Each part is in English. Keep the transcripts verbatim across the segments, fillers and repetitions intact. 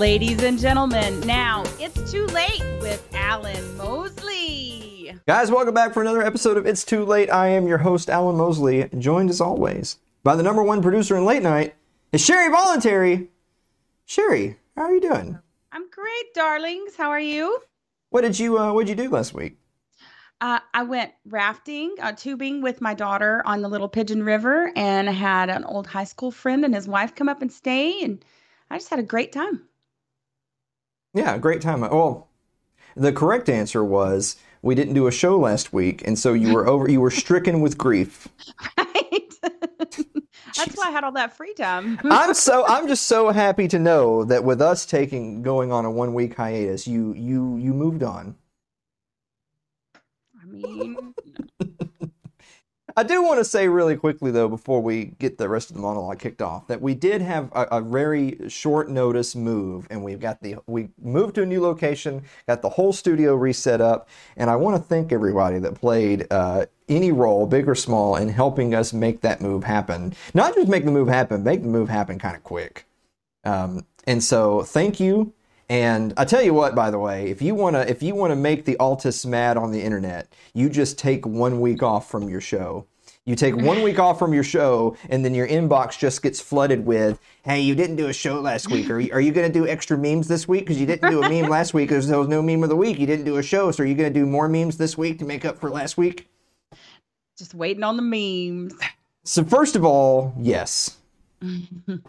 Ladies and gentlemen, now It's Too Late with Alan Mosley. Guys, welcome back for another episode of It's Too Late. I am your host, Alan Mosley, joined as always by the number one producer in late night, is Sherry Voluntary. Sherry, how are you doing? I'm great, darlings. How are you? What did you, uh, what did you do last week? Uh, I went rafting, uh, tubing with my daughter on the Little Pigeon River, and I had an old high school friend and his wife come up and stay, and I just had a great time. Yeah, great time. Well, the correct answer was we didn't do a show last week, and so you were over. You were stricken with grief. Right. That's why I had all that free time. I'm so I'm just so happy to know that with us taking going on a one week hiatus, you you you moved on. I mean, I do want to say really quickly, though, before we get the rest of the monologue kicked off, that we did have a, a very short notice move, and we've got the we moved to a new location, got the whole studio reset up, and I want to thank everybody that played uh, any role, big or small, in helping us make that move happen. Not just make the move happen, make the move happen kind of quick. Um, and so, thank you. And I tell you what, by the way, if you wanna if you wanna make the autists mad on the internet, you just take one week off from your show. You take one week off from your show, and then your inbox just gets flooded with, "Hey, you didn't do a show last week. Are you, are you gonna do extra memes this week? Because you didn't do a meme last week. There was no meme of the week. You didn't do a show. So are you gonna do more memes this week to make up for last week?" Just waiting on the memes. So first of all, yes.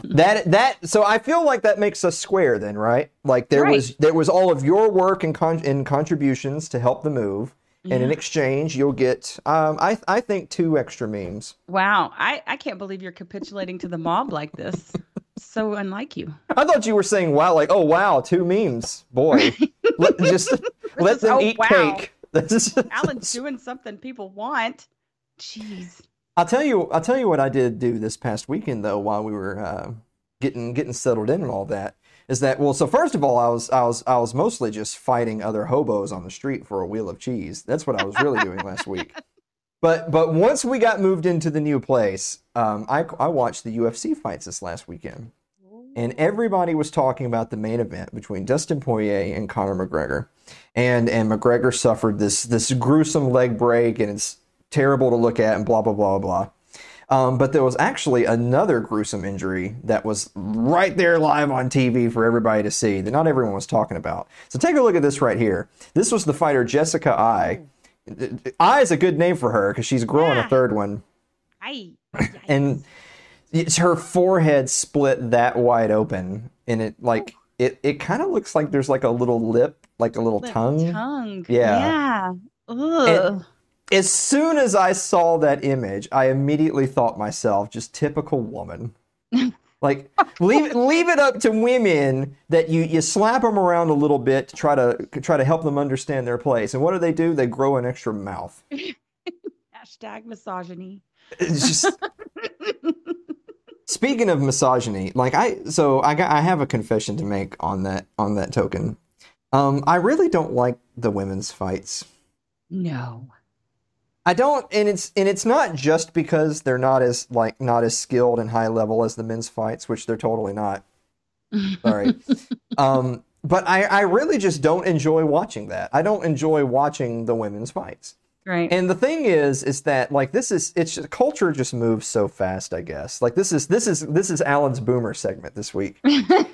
that that so I feel like that makes us square then, right? Like there right. was there was all of your work and con- and contributions to help the move, and yeah. in exchange you'll get um I I think two extra memes. Wow, I I can't believe you're capitulating to the mob like this. So unlike you. I thought you were saying wow, like oh wow, two memes, boy. let, just let is, them oh, eat wow. cake. Alan's doing something people want. Jeez. I'll tell you. I'll tell you what I did do this past weekend, though, while we were uh, getting getting settled in and all that. Is that well? So first of all, I was I was I was mostly just fighting other hobos on the street for a wheel of cheese. That's what I was really doing last week. But but once we got moved into the new place, um, I I watched the U F C fights this last weekend, and everybody was talking about the main event between Dustin Poirier and Conor McGregor, and and McGregor suffered this this gruesome leg break, and it's terrible to look at and blah, blah, blah, blah. Um, but there was actually another gruesome injury that was right there live on T V for everybody to see that not everyone was talking about. So take a look at this right here. This was the fighter Jessica Ai. Ai is a good name for her because she's growing yeah. a third one. Ai. And it's her forehead split that wide open. And it like oh. it, it kind of looks like there's like a little lip, like a little, little tongue. tongue. Yeah. Yeah. Ugh. And, as soon as I saw that image, I immediately thought myself, just typical woman. Like, leave leave it up to women that you, you slap them around a little bit to try to try to help them understand their place. And what do they do? They grow an extra mouth. Hashtag misogyny. It's just... Speaking of misogyny, like I so I got, I have a confession to make on that on that token. Um, I really don't like the women's fights. No. I don't, and it's and it's not just because they're not as like not as skilled and high level as the men's fights, which they're totally not. Sorry, um, but I, I really just don't enjoy watching that. I don't enjoy watching the women's fights. Right. And the thing is, is that like this is it's just, culture just moves so fast. I guess like this is this is this is Alan's boomer segment this week.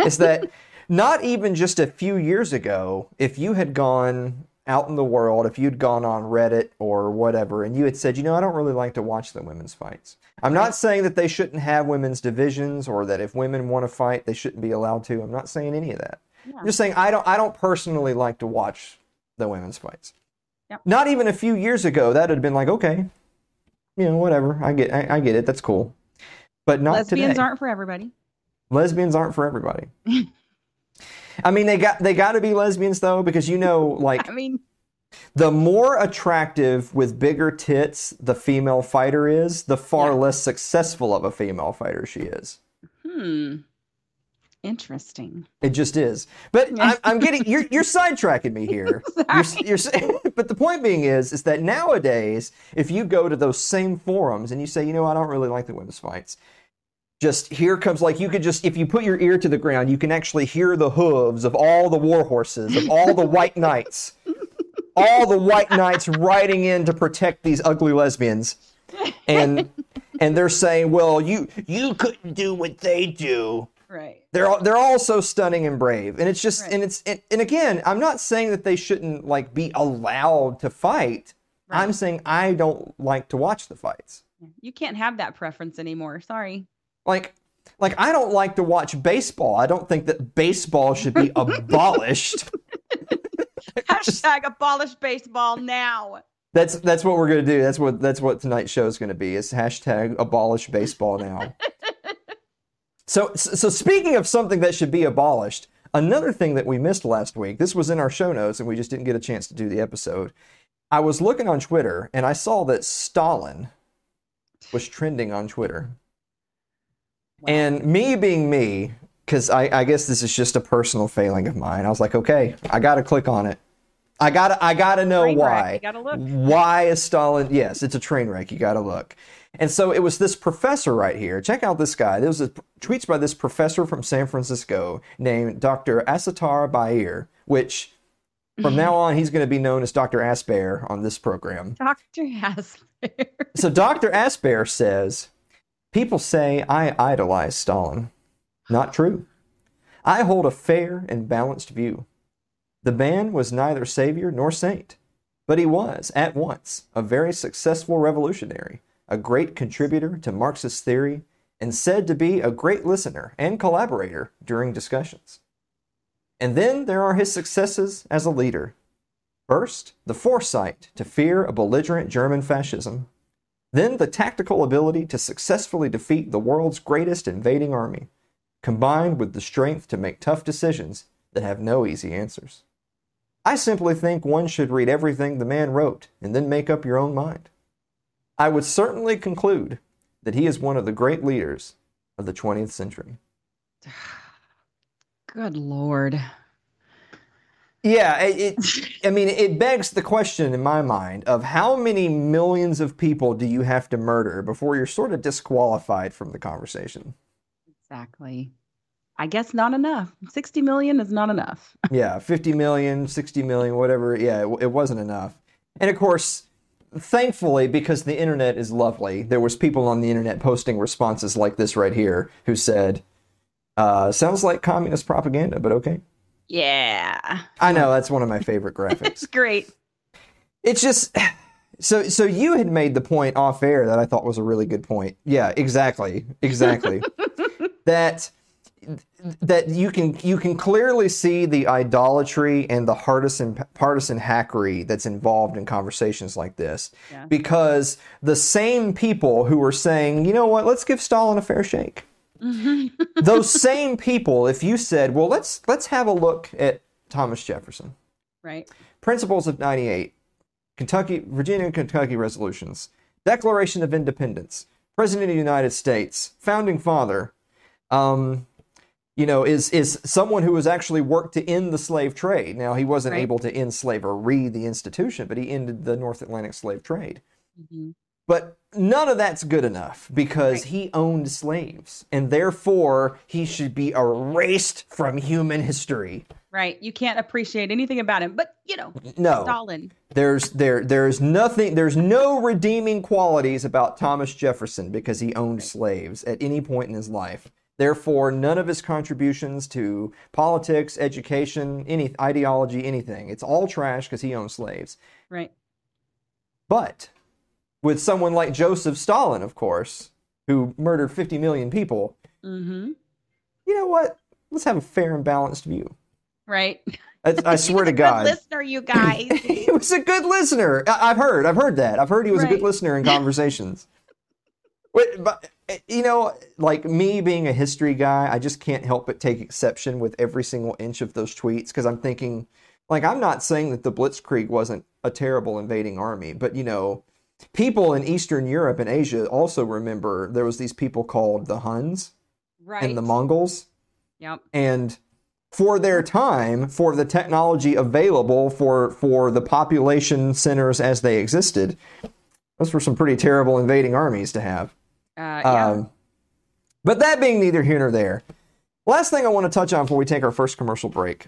Is that not even just a few years ago, if you had gone out in the world, if you'd gone on Reddit or whatever, and you had said, you know, I don't really like to watch the women's fights. I'm not saying that they shouldn't have women's divisions or that if women want to fight, they shouldn't be allowed to. I'm not saying any of that. Yeah. I'm just saying I don't I don't personally like to watch the women's fights. Yep. Not even a few years ago, that would have been like, okay, you know, whatever. I get I, I get it. That's cool. But not Lesbians today. Lesbians aren't for everybody. Lesbians aren't for everybody. I mean, they got they got to be lesbians, though, because, you know, like, I mean, the more attractive with bigger tits the female fighter is, the far yeah. less successful of a female fighter she is. Hmm. Interesting. It just is. But I, I'm getting you're you're sidetracking me here. You're, you're, but the point being is, is that nowadays, if you go to those same forums and you say, you know, I don't really like the women's fights. just here comes, like, you could just, if you put your ear to the ground, you can actually hear the hooves of all the war horses, of all the white knights, all the white knights riding in to protect these ugly lesbians. And and they're saying, well, you you couldn't do what they do. Right. They're all, they're all so stunning and brave. And it's just, right. and it's, and, and again, I'm not saying that they shouldn't, like, be allowed to fight. Right. I'm saying I don't like to watch the fights. You can't have that preference anymore. Sorry. Like, like I don't like to watch baseball. I don't think that baseball should be abolished. Hashtag abolish baseball now. That's that's what we're gonna do. That's what that's what tonight's show is gonna be. Is hashtag abolish baseball now. so so speaking of something that should be abolished, another thing that we missed last week. This was in our show notes, and we just didn't get a chance to do the episode. I was looking on Twitter, and I saw that Stalin was trending on Twitter. Wow. And me being me, because I, I guess this is just a personal failing of mine, I was like, okay, I got to click on it. I got to I gotta know why. You gotta look. Why is Stalin? Yes, it's a train wreck. You got to look. And so it was this professor right here. Check out this guy. There was a, tweets by this professor from San Francisco named Doctor Asatara Bayer, which from now on, he's going to be known as Doctor Asbayer on this program. Doctor Asbayer. So Doctor Asbayer says... People say I idolize Stalin. Not true. I hold a fair and balanced view. The man was neither savior nor saint, but he was, at once, a very successful revolutionary, a great contributor to Marxist theory, and said to be a great listener and collaborator during discussions. And then there are his successes as a leader. First, the foresight to fear a belligerent German fascism. Then the tactical ability to successfully defeat the world's greatest invading army, combined with the strength to make tough decisions that have no easy answers. I simply think one should read everything the man wrote and then make up your own mind. I would certainly conclude that he is one of the great leaders of the twentieth century. Good Lord. Yeah, it, it, I mean, it begs the question in my mind of how many millions of people do you have to murder before you're sort of disqualified from the conversation? Exactly. I guess not enough. sixty million is not enough. Yeah, fifty million, sixty million, whatever. Yeah, it, it wasn't enough. And of course, thankfully, because the internet is lovely, there was people on the internet posting responses like this right here who said, uh, sounds like communist propaganda, but okay. Yeah. I know, that's one of my favorite graphics. It's great. It's just, so so you had made the point off air that I thought was a really good point. Yeah, exactly. Exactly. that that you can you can clearly see the idolatry and the partisan partisan hackery that's involved in conversations like this. Yeah. Because the same people who are saying, you know what, let's give Stalin a fair shake. Those same people, if you said, well, let's let's have a look at Thomas Jefferson. Right. Principles of ninety-eight, Kentucky, Virginia and Kentucky resolutions, Declaration of Independence, President of the United States, Founding Father, um, you know, is is someone who has actually worked to end the slave trade. Now, he wasn't right. able to end slavery, the institution, but he ended the North Atlantic slave trade. Mm-hmm. But none of that's good enough because right. he owned slaves and therefore he should be erased from human history. Right. You can't appreciate anything about him, but you know, no. Stalin. There's there there's nothing there's no redeeming qualities about Thomas Jefferson because he owned right. slaves at any point in his life. Therefore, none of his contributions to politics, education, any ideology, anything. It's all trash because he owned slaves. Right. But with someone like Joseph Stalin, of course, who murdered fifty million people. Mm-hmm. You know what? Let's have a fair and balanced view. Right. I, I swear to God. He was a good listener, you guys. He was a good listener. I, I've heard. I've heard that. I've heard he was right. a good listener in conversations. but, but, you know, like me being a history guy, I just can't help but take exception with every single inch of those tweets because I'm thinking, like, I'm not saying that the Blitzkrieg wasn't a terrible invading army, but, you know, people in Eastern Europe and Asia also remember there was these people called the Huns right. and the Mongols. Yep. And for their time, for the technology available for, for the population centers as they existed, those were some pretty terrible invading armies to have. Uh, yeah. Um, But that being neither here nor there, last thing I want to touch on before we take our first commercial break,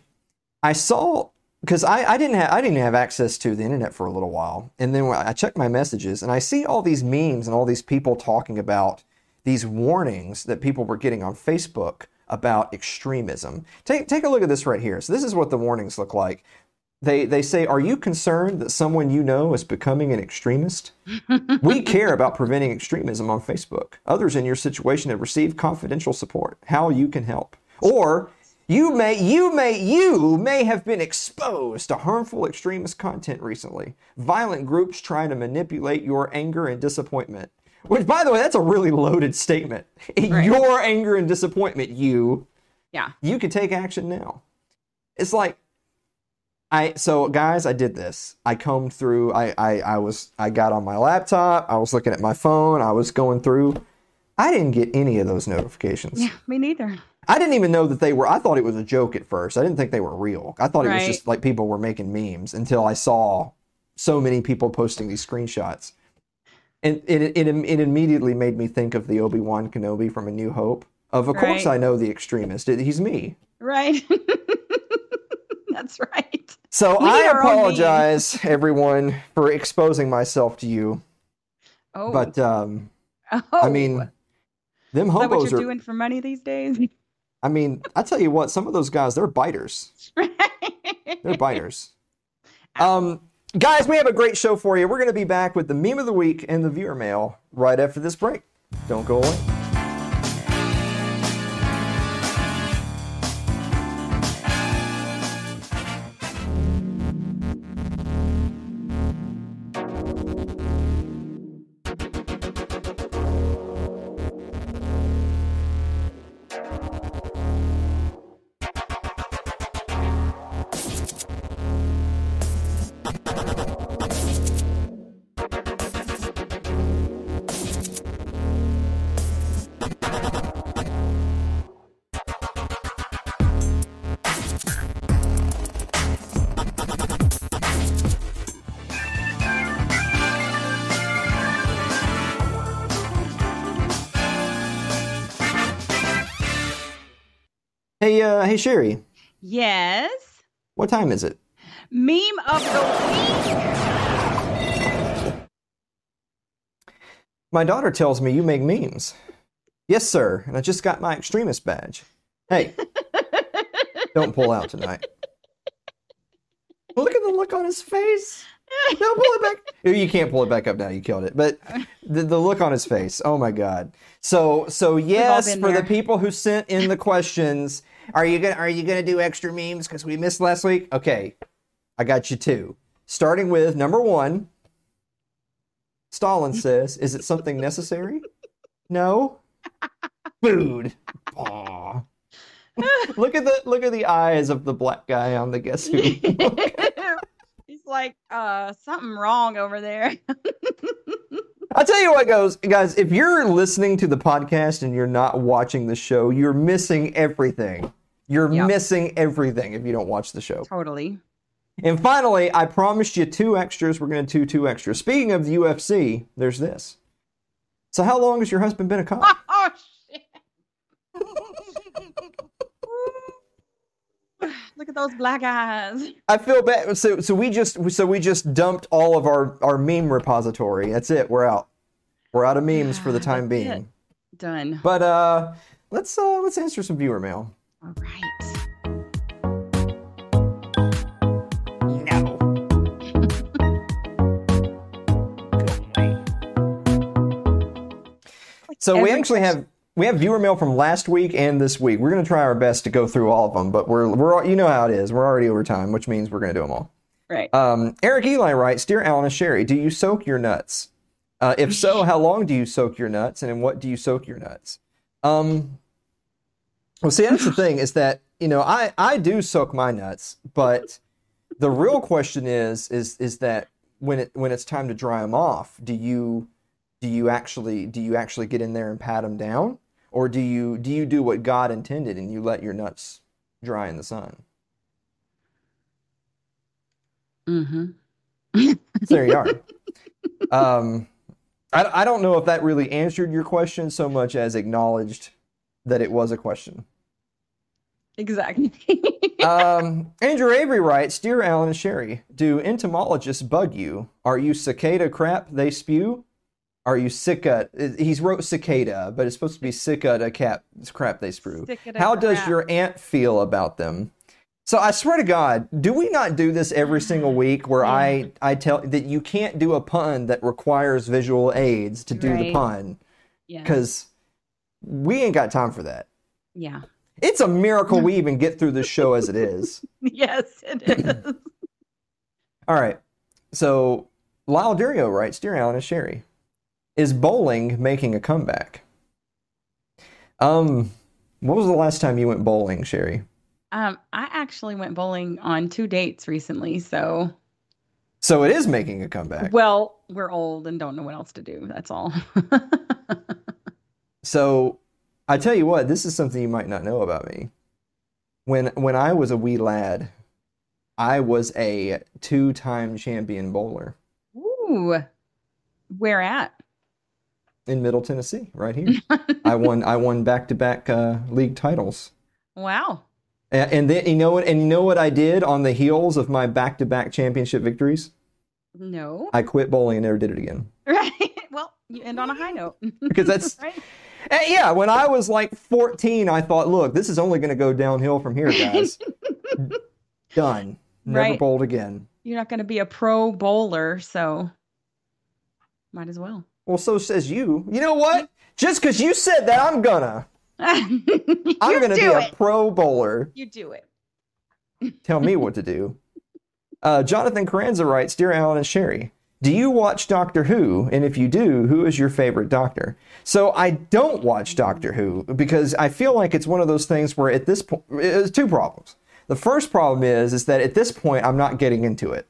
I saw, because I, I didn't have I didn't have access to the internet for a little while, and then I checked my messages, and I see all these memes and all these people talking about these warnings that people were getting on Facebook about extremism. Take take a look at this right here. So this is what the warnings look like. They they say, are you concerned that someone you know is becoming an extremist? We care about preventing extremism on Facebook. Others in your situation have received confidential support. How you can help. Or you may you may you may have been exposed to harmful extremist content recently. Violent groups trying to manipulate your anger and disappointment. Which, by the way, that's a really loaded statement. Right. Your anger and disappointment, you. Yeah. You can take action now. It's like, I so guys, I did this. I combed through. I, I I was I got on my laptop. I was looking at my phone. I was going through. I didn't get any of those notifications. Yeah, me neither. I didn't even know that they were. I thought it was a joke at first. I didn't think they were real. I thought right. it was just like people were making memes until I saw so many people posting these screenshots. And it it, it, it immediately made me think of the Obi-Wan Kenobi from A New Hope. Of, of right. course I know the extremist. It, he's me. Right. That's right. So we I apologize, everyone, for exposing myself to you. Oh. But, um, oh. I mean, them hobos are... Is that what you're are, doing for money these days? I mean, I tell you what, some of those guys, they're biters. Right. They're biters. Um, guys, we have a great show for you. We're going to be back with the Meme of the Week and the Viewer Mail right after this break. Don't go away. Hey, uh, hey, Sherry. Yes? What time is it? Meme of the Week. My daughter tells me you make memes. Yes, sir. And I just got my extremist badge. Hey, don't pull out tonight. Look at the look on his face. No, pull it back. You can't pull it back up now. You killed it. But the, the look on his face. Oh, my God. So, so yes, for there. The people who sent in the questions... Are you gonna Are you gonna do extra memes because we missed last week? Okay, I got you two. Starting with number one. Stalin says, "Is it something necessary? No. Food." Aww. Look at the look at the eyes of the black guy on the Guess Who. He's like, uh, something wrong over there. I'll tell you what, goes, guys, if you're listening to the podcast and you're not watching the show, you're missing everything. You're yep. missing everything if you don't watch the show. Totally. And finally, I promised you two extras. We're going to do two extras. Speaking of the U F C, there's this. So how long has your husband been a cop? Oh, shit. Look at those black eyes. I feel bad. So so we just so we just dumped all of our, our meme repository. That's it. We're out. We're out of memes for the time being. It. Done. But uh, let's uh, let's answer some viewer mail. All right. No. Good night. So Every we actually question. have. We have viewer mail from last week and this week. We're going to try our best to go through all of them, but we're we're you know how it is. We're already over time, which means we're going to do them all. Right. Um, Eric Eli writes, "Dear Alan and Sherry, do you soak your nuts? Uh, if so, how long do you soak your nuts, and in what do you soak your nuts?" Um, well, see, that's the thing is that you know I I do soak my nuts, but the real question is is is that when it when it's time to dry them off, do you do you actually do you actually get in there and pat them down? Or do you do you do what God intended and you let your nuts dry in the sun? Mm-hmm. So there you are. Um, I, I don't know if that really answered your question so much as acknowledged that it was a question. Exactly. um, Andrew Avery writes, Dear Alan and Sherry, do entomologists bug you? Are you cicada crap they spew? Are you cicada? He's wrote cicada, but it's supposed to be cicada cap, crap they spew. How crap. Does your aunt feel about them? So I swear to God, do we not do this every single week where I, I tell that you can't do a pun that requires visual aids to do right. the pun? Yeah. Because we ain't got time for that. Yeah. It's a miracle we even get through this show as it is. Yes, it is. All right. So Lyle Durio writes, Dear Alan and Sherry, is bowling making a comeback? Um, what was the last time you went bowling, Sherry? Um, I actually went bowling on two dates recently, so. So it is making a comeback. Well, we're old and don't know what else to do. That's all. So, I tell you what, this is something you might not know about me. When when I was a wee lad, I was a two-time champion bowler. Ooh, where at? In Middle Tennessee, right here. I won. I won back-to-back uh, league titles. Wow. And then you know what? And you know what I did on the heels of my back-to-back championship victories? No, I quit bowling and never did it again. Right. Well, you end on a high note because that's right. Yeah. When I was like fourteen, I thought, "Look, this is only going to go downhill from here, guys." Done. Never right. bowled again. You're not going to be a pro bowler, so might as well. Well, so says you. You know what? Just because you said that, I'm gonna. I'm going to be a it. pro bowler. You do it. Tell me what to do. Uh, Jonathan Carranza writes, Dear Alan and Sherry, do you watch Doctor Who? And if you do, who is your favorite doctor? So I don't watch Doctor Who because I feel like it's one of those things where at this point, there's two problems. The first problem is, is that at this point, I'm not getting into it.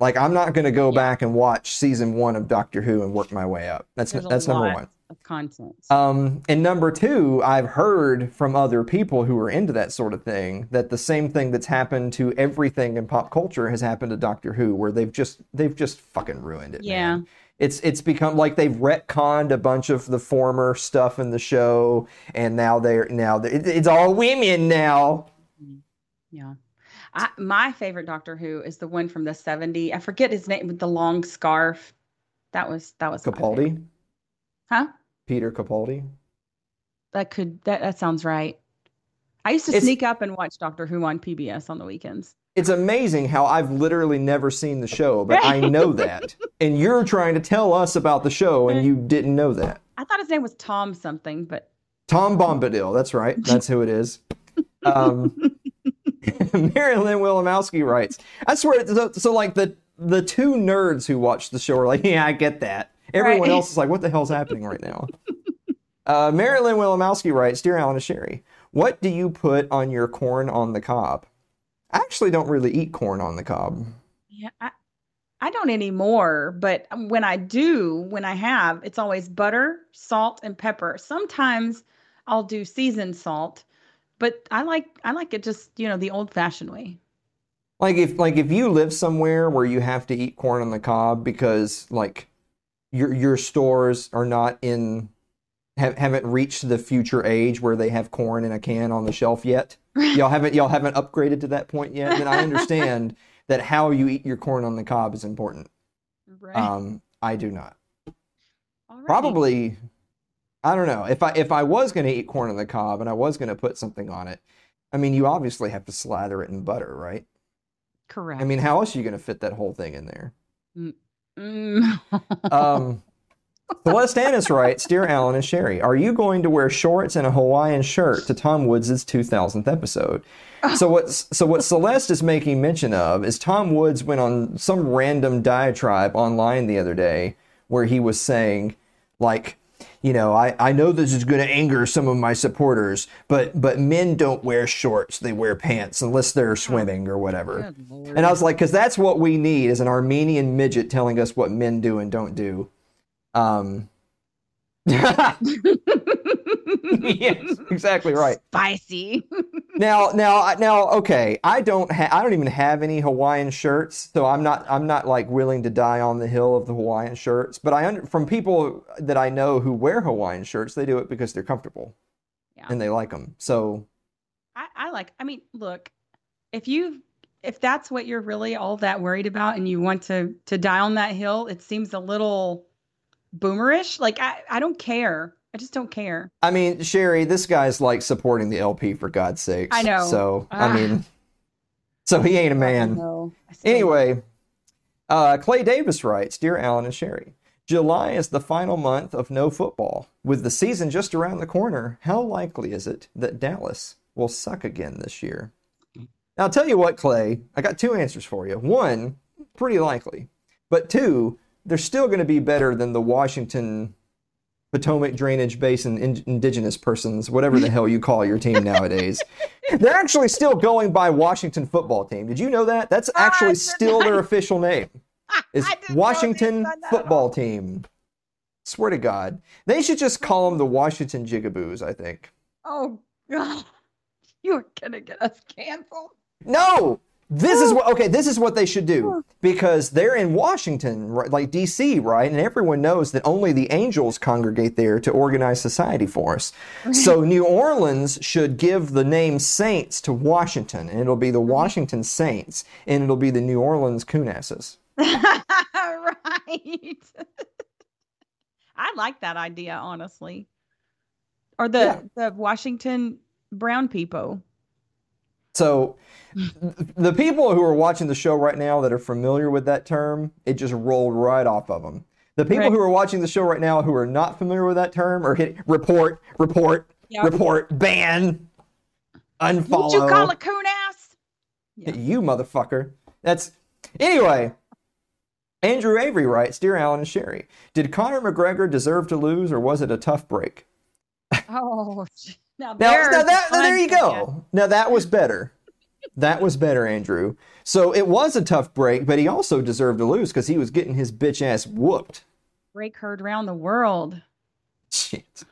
Like, I'm not going to go yeah. back and watch season one of Doctor Who and work my way up. That's n- that's number one. Of content. Um, and number two, I've heard from other people who are into that sort of thing that the same thing that's happened to everything in pop culture has happened to Doctor Who, where they've just they've just fucking ruined it. Yeah, man. it's it's become like they've retconned a bunch of the former stuff in the show, and now they're now they're, it's all women now. Yeah. I, my favorite Doctor Who is the one from the seventies. I forget his name with the long scarf. That was that was Capaldi, huh? Peter Capaldi. That could that that sounds right. I used to it's, sneak up and watch Doctor Who on P B S on the weekends. It's amazing how I've literally never seen the show, but I know that. And you're trying to tell us about the show, and you didn't know that. I thought his name was Tom something, but Tom Bombadil. That's right. That's who it is. Um. Marilyn Willimowski writes, I swear, so, so like the, the two nerds who watch the show are like, yeah, I get that. Everyone right. else is like, what the hell's happening right now? uh, Marilyn Willimowski writes, Dear Alan and Sherry, what do you put on your corn on the cob? I actually don't really eat corn on the cob. Yeah, I, I don't anymore, but when I do, when I have, it's always butter, salt, and pepper. Sometimes I'll do seasoned salt. But I like I like it just, you know, the old-fashioned way. Like if like if you live somewhere where you have to eat corn on the cob because like your your stores are not in have, haven't reached the future age where they have corn in a can on the shelf yet. Y'all haven't y'all haven't upgraded to that point yet. Then I understand that how you eat your corn on the cob is important. Right. Um, I do not. Alrighty. Probably. I don't know. If I if I was going to eat corn on the cob and I was going to put something on it, I mean, you obviously have to slather it in butter, right? Correct. I mean, how else are you going to fit that whole thing in there? Mm. um, Celeste Annis writes, Dear Alan and Sherry, are you going to wear shorts and a Hawaiian shirt to Tom Woods' two thousandth episode? So what, so what Celeste is making mention of is Tom Woods went on some random diatribe online the other day where he was saying, like, you know, I, I know this is going to anger some of my supporters, but but men don't wear shorts. They wear pants unless they're swimming or whatever. And I was like, because that's what we need is an Armenian midget telling us what men do and don't do. Um, yes, exactly right. Spicy. now, now, now, okay. I don't ha- I don't even have any Hawaiian shirts, so I'm not I'm not like willing to die on the hill of the Hawaiian shirts. But I under- from people that I know who wear Hawaiian shirts, they do it because they're comfortable. Yeah. and they like them. So I, I like, I mean, look, if you, if that's what you're really all that worried about and you want to, to die on that hill, it seems a little boomerish. Like, I, I don't care. I just don't care. I mean, Sherry, this guy's like supporting the L P for God's sakes. I know. So, ah. I mean, so he ain't a man. I I anyway, uh, Clay Davis writes, Dear Alan and Sherry, July is the final month of no football. With the season just around the corner, how likely is it that Dallas will suck again this year? Now, I'll tell you what, Clay, I got two answers for you. One, pretty likely. But two, they're still going to be better than the Washington Potomac Drainage Basin in- Indigenous Persons, whatever the hell you call your team nowadays. They're actually still going by Washington Football Team. Did you know that? That's actually uh, still their official name. Is Washington Football Team. Swear to God. They should just call them the Washington Jigaboos, I think. Oh, God. You're going to get us canceled. No! This is what, okay, this is what they should do. Because they're in Washington, right, like D C, right? And everyone knows that only the angels congregate there to organize society for us. So New Orleans should give the name Saints to Washington, and it'll be the Washington Saints, and it'll be the New Orleans Coonasses. Right. I like that idea, honestly. Or the, yeah. the Washington Brown people. So the people who are watching the show right now that are familiar with that term, it just rolled right off of them. The people right. who are watching the show right now who are not familiar with that term are hit report, report, yep. report, ban, unfollow. Would you call a coon ass? Yep. You motherfucker. That's anyway. Andrew Avery writes, Dear Alan and Sherry, did Conor McGregor deserve to lose, or was it a tough break? Oh, now, now, now that, now there you go. Now that was better. That was better, Andrew. So it was a tough break, but he also deserved to lose because he was getting his bitch ass whooped. Break heard around the world. Shit.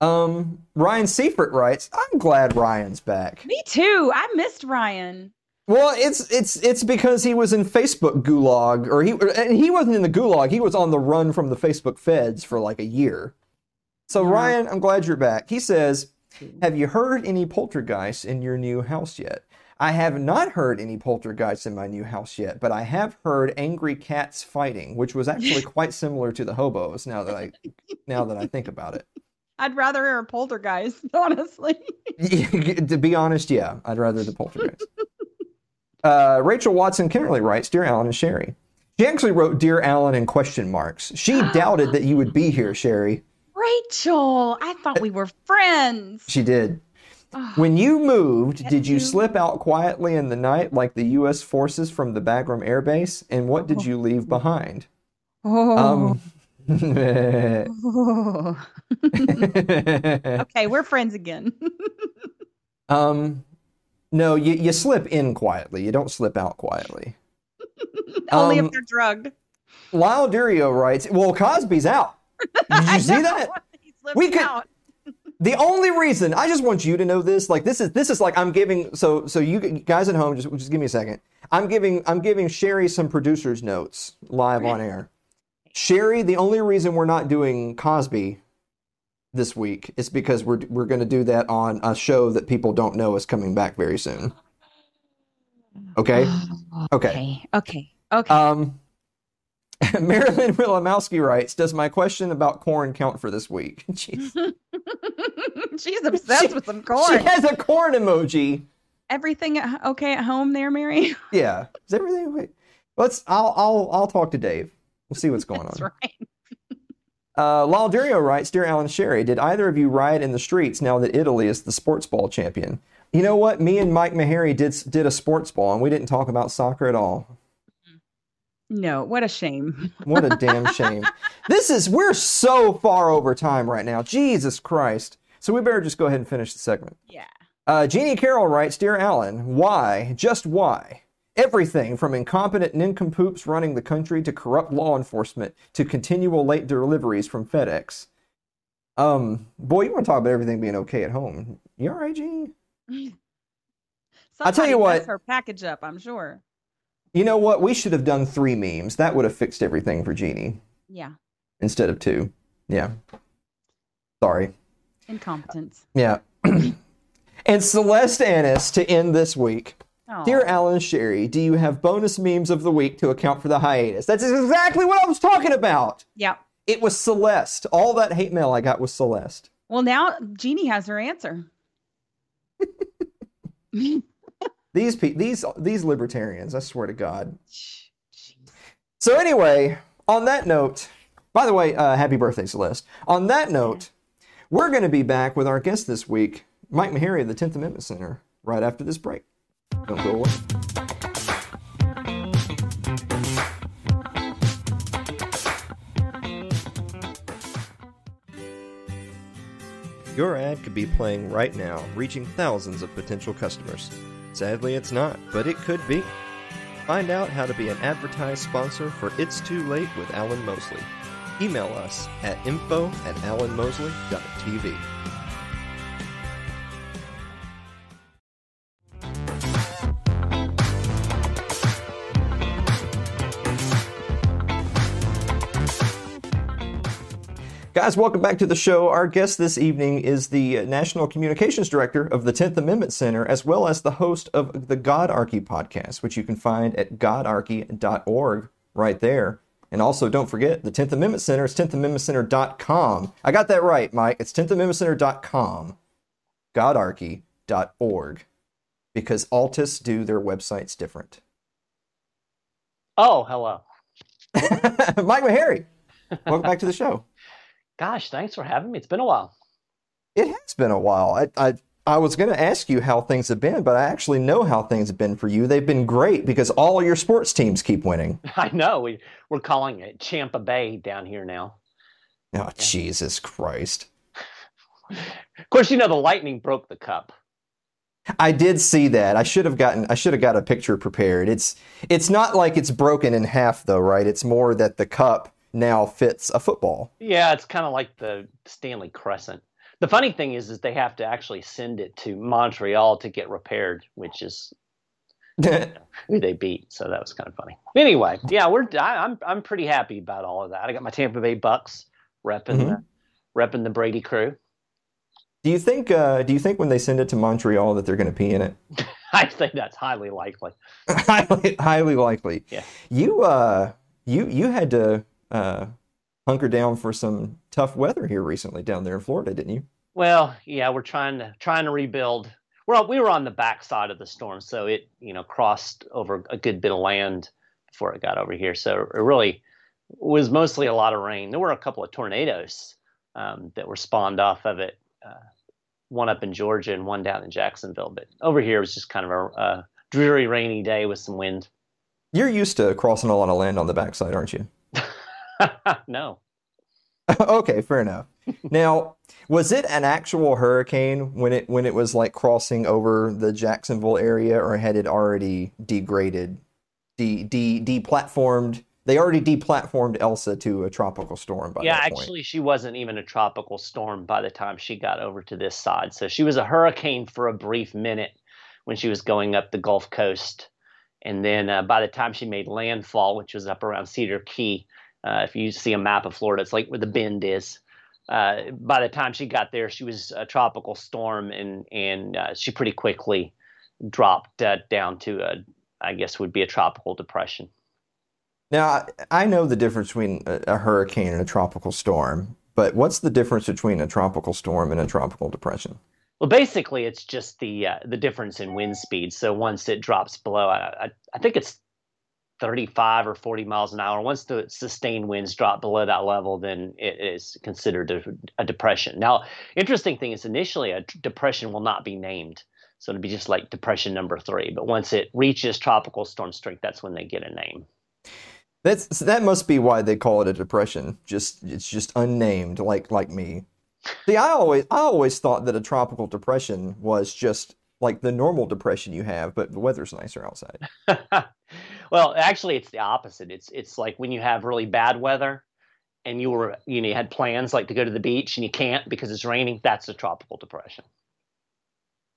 Um, Ryan Seifert writes, I'm glad Ryan's back. Me too. I missed Ryan. Well, it's it's it's because he was in Facebook gulag, or he and he wasn't in the gulag. He was on the run from the Facebook feds for like a year. So mm-hmm. Ryan, I'm glad you're back. He says, "Have you heard any poltergeists in your new house yet?" I have not heard any poltergeists in my new house yet, but I have heard angry cats fighting, which was actually quite similar to the hobos. Now that I now that I think about it, I'd rather hear a poltergeist, honestly. To be honest, yeah, I'd rather the poltergeist. Uh, Rachel Watson Kimberly writes, Dear Alan and Sherry. She actually wrote Dear Alan in question marks. She doubted that you would be here, Sherry. Rachel, I thought we were friends. She did. Oh, when you moved, did you, you slip out quietly in the night like the U S forces from the Bagram Air Base? And what did you leave behind? Oh. Um, oh. Okay, we're friends again. um... No, you, you slip in quietly. You don't slip out quietly. Only um, if they're drugged. Lyle Durio writes, well, Cosby's out. Did you see that? We could. Out. The only reason, I just want you to know this, like this is this is like I'm giving, so so you guys at home, just, just give me a second. I'm giving I'm giving Sherry some producer's notes live on air. Sherry, the only reason we're not doing Cosby this week is because we're we're going to do that on a show that people don't know is coming back very soon. Okay, okay, okay, okay. okay. Um, Marilyn Willimowski writes, "Does my question about corn count for this week?" She's she's obsessed she, with some corn. She has a corn emoji. Everything okay at home there, Mary? Yeah, is everything okay? Let's. I'll I'll I'll talk to Dave. We'll see what's going That's on. That's right. Uh, Laldurio writes, Dear Alan Sherry, did either of you riot in the streets now that Italy is the sports ball champion? You know what? Me and Mike Maharrey did did a sports ball, and we didn't talk about soccer at all. No, what a shame. What a damn shame. This is, we're so far over time right now. Jesus Christ. So we better just go ahead and finish the segment. Yeah. Uh, Jeannie Carroll writes, Dear Alan, why, just why? Everything from incompetent nincompoops running the country to corrupt law enforcement to continual late deliveries from FedEx. Um, boy, you want to talk about everything being okay at home. You all right, Jean? I'll tell you what. Somebody messed her package up, I'm sure. You know what? We should have done three memes. That would have fixed everything for Jeannie. Yeah. Instead of two. Yeah. Sorry. Incompetence. Yeah. And Celeste Annis to end this week. Aww. Dear Alan and Sherry, do you have bonus memes of the week to account for the hiatus? That's exactly what I was talking about. Yeah. It was Celeste. All that hate mail I got was Celeste. Well, now Jeannie has her answer. These pe- these these libertarians, I swear to God. Jeez. So anyway, on that note, by the way, uh, happy birthday, Celeste. On that note, we're going to be back with our guest this week, Mike Maharrey of the Tenth Amendment Center, right after this break. Don't go away. Your ad could be playing right now, reaching thousands of potential customers. Sadly, it's not, but it could be. Find out how to be an advertised sponsor for It's Too Late with Alan Mosley. Email us at info at alan mosley dot t v. Guys, welcome back to the show. Our guest this evening is the National Communications Director of the tenth Amendment Center, as well as the host of the Godarchy podcast, which you can find at godarchy dot org right there. And also, don't forget, the tenth Amendment Center is tenth amendment center dot com. I got that right, Mike. It's tenth amendment center dot com, godarchy dot org, because Altists do their websites different. Oh, hello. Mike Maharrey, welcome back to the show. Gosh, thanks for having me. It's been a while. It has been a while. I I, I was going to ask you how things have been, but I actually know how things have been for you. They've been great because all your sports teams keep winning. I know. We, we're calling it Tampa Bay down here now. Oh, yeah. Jesus Christ. Of course, you know, the Lightning broke the cup. I did see that. I should have gotten I should have got a picture prepared. It's it's not like it's broken in half, though, right? It's more that the cup now fits a football. Yeah, it's kind of like the Stanley Crescent. The funny thing is, is they have to actually send it to Montreal to get repaired, which is you know, who they beat. So that was kind of funny. Anyway, yeah, we're I, I'm I'm pretty happy about all of that. I got my Tampa Bay Bucks repping mm-hmm. the repping the Brady crew. Do you think? Uh, do you think when they send it to Montreal that they're going to pee in it? I think that's highly likely. highly, highly likely. Yeah. You uh, you you had to. Uh, hunker down for some tough weather here recently down there in Florida, didn't you? Well, yeah, we're trying to trying to rebuild. Well, we were on the backside of the storm, so it you know crossed over a good bit of land before it got over here. So it really was mostly a lot of rain. There were a couple of tornadoes um, that were spawned off of it, uh, one up in Georgia and one down in Jacksonville. But over here it was just kind of a, a dreary, rainy day with some wind. You're used to crossing a lot of land on the backside, aren't you? No. Okay, fair enough. Now, was it an actual hurricane when it when it was like crossing over the Jacksonville area, or had it already degraded, de de deplatformed? They already deplatformed Elsa to a tropical storm by yeah, that point. Yeah, actually, she wasn't even a tropical storm by the time she got over to this side. So she was a hurricane for a brief minute when she was going up the Gulf Coast, and then uh, by the time she made landfall, which was up around Cedar Key. Uh, if you see a map of Florida, it's like where the bend is. Uh, by the time she got there, she was a tropical storm, and and uh, she pretty quickly dropped uh, down to, a, I guess, would be a tropical depression. Now, I know the difference between a, a hurricane and a tropical storm, but what's the difference between a tropical storm and a tropical depression? Well, basically, it's just the uh, the difference in wind speed. So once it drops below, I, I, I think it's thirty-five or forty miles an hour. Once the sustained winds drop below that level, then it is considered a, a depression. Now, interesting thing is initially a depression will not be named. So it'll be just like depression number three. But once it reaches tropical storm strength, that's when they get a name. That's so that must be why they call it a depression. Just it's just unnamed, like like me. See, I always I always thought that a tropical depression was just like the normal depression you have, but the weather's nicer outside. Well, actually, it's the opposite. It's it's like when you have really bad weather, and you were you know you had plans like to go to the beach and you can't because it's raining. That's a tropical depression.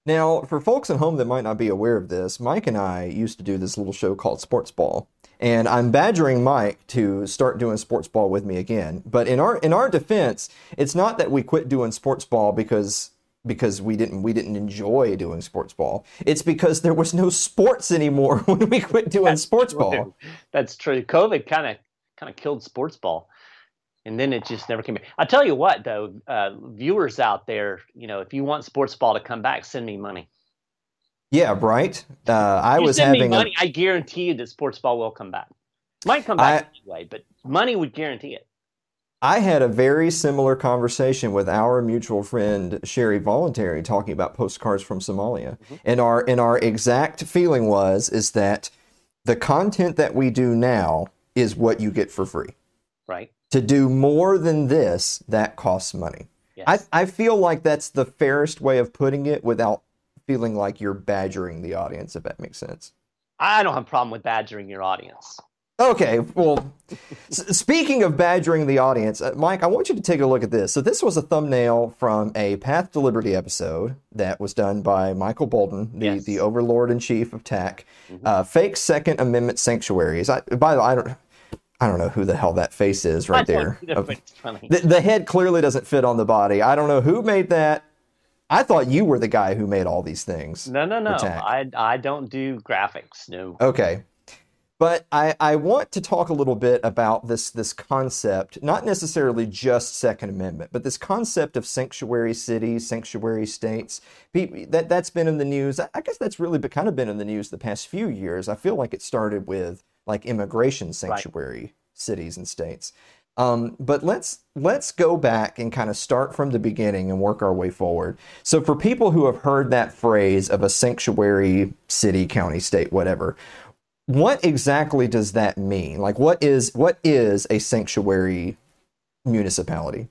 Now, for folks at home that might not be aware of this, Mike and I used to do this little show called Sports Ball. And I'm badgering Mike to start doing Sports Ball with me again. But in our in our defense, it's not that we quit doing Sports Ball because because we didn't we didn't enjoy doing Sports Ball. It's because there was no sports anymore when we quit doing That's sports true. ball. That's true. COVID kind of kind of killed Sports Ball. And then it just never came back. I'll tell you what, though, uh, viewers out there, you know, if you want Sports Ball to come back, send me money. Yeah, right. Uh, I you was send having me money. A... I guarantee you that Sports Ball will come back. Might come back I... anyway, but money would guarantee it. I had a very similar conversation with our mutual friend Sherry Voluntary talking about postcards from Somalia, mm-hmm. and our and our exact feeling was is that the content that we do now is what you get for free, right? To do more than this, that costs money. Yes. I, I feel like that's the fairest way of putting it without feeling like you're badgering the audience, if that makes sense. I don't have a problem with badgering your audience. Okay, well, s- speaking of badgering the audience, uh, Mike, I want you to take a look at this. So this was a thumbnail from a Path to Liberty episode that was done by Michael Bolden, the, yes. the Overlord-in-Chief of T A C. Mm-hmm. Uh, fake Second Amendment sanctuaries. I, by the way, I don't... I don't know who the hell that face is right there. The, the head clearly doesn't fit on the body. I don't know who made that. I thought you were the guy who made all these things. No, no, no. I, I don't do graphics, no. Okay. But I, I want to talk a little bit about this, this concept, not necessarily just Second Amendment, but this concept of sanctuary cities, sanctuary states. That, that's been in the news. I guess that's really been, kind of been in the news the past few years. I feel like it started with like immigration sanctuary right. cities and states. Um, but let's let's go back and kind of start from the beginning and work our way forward. So for people who have heard that phrase of a sanctuary city, county, state, whatever, what exactly does that mean? Like what is what is a sanctuary municipality?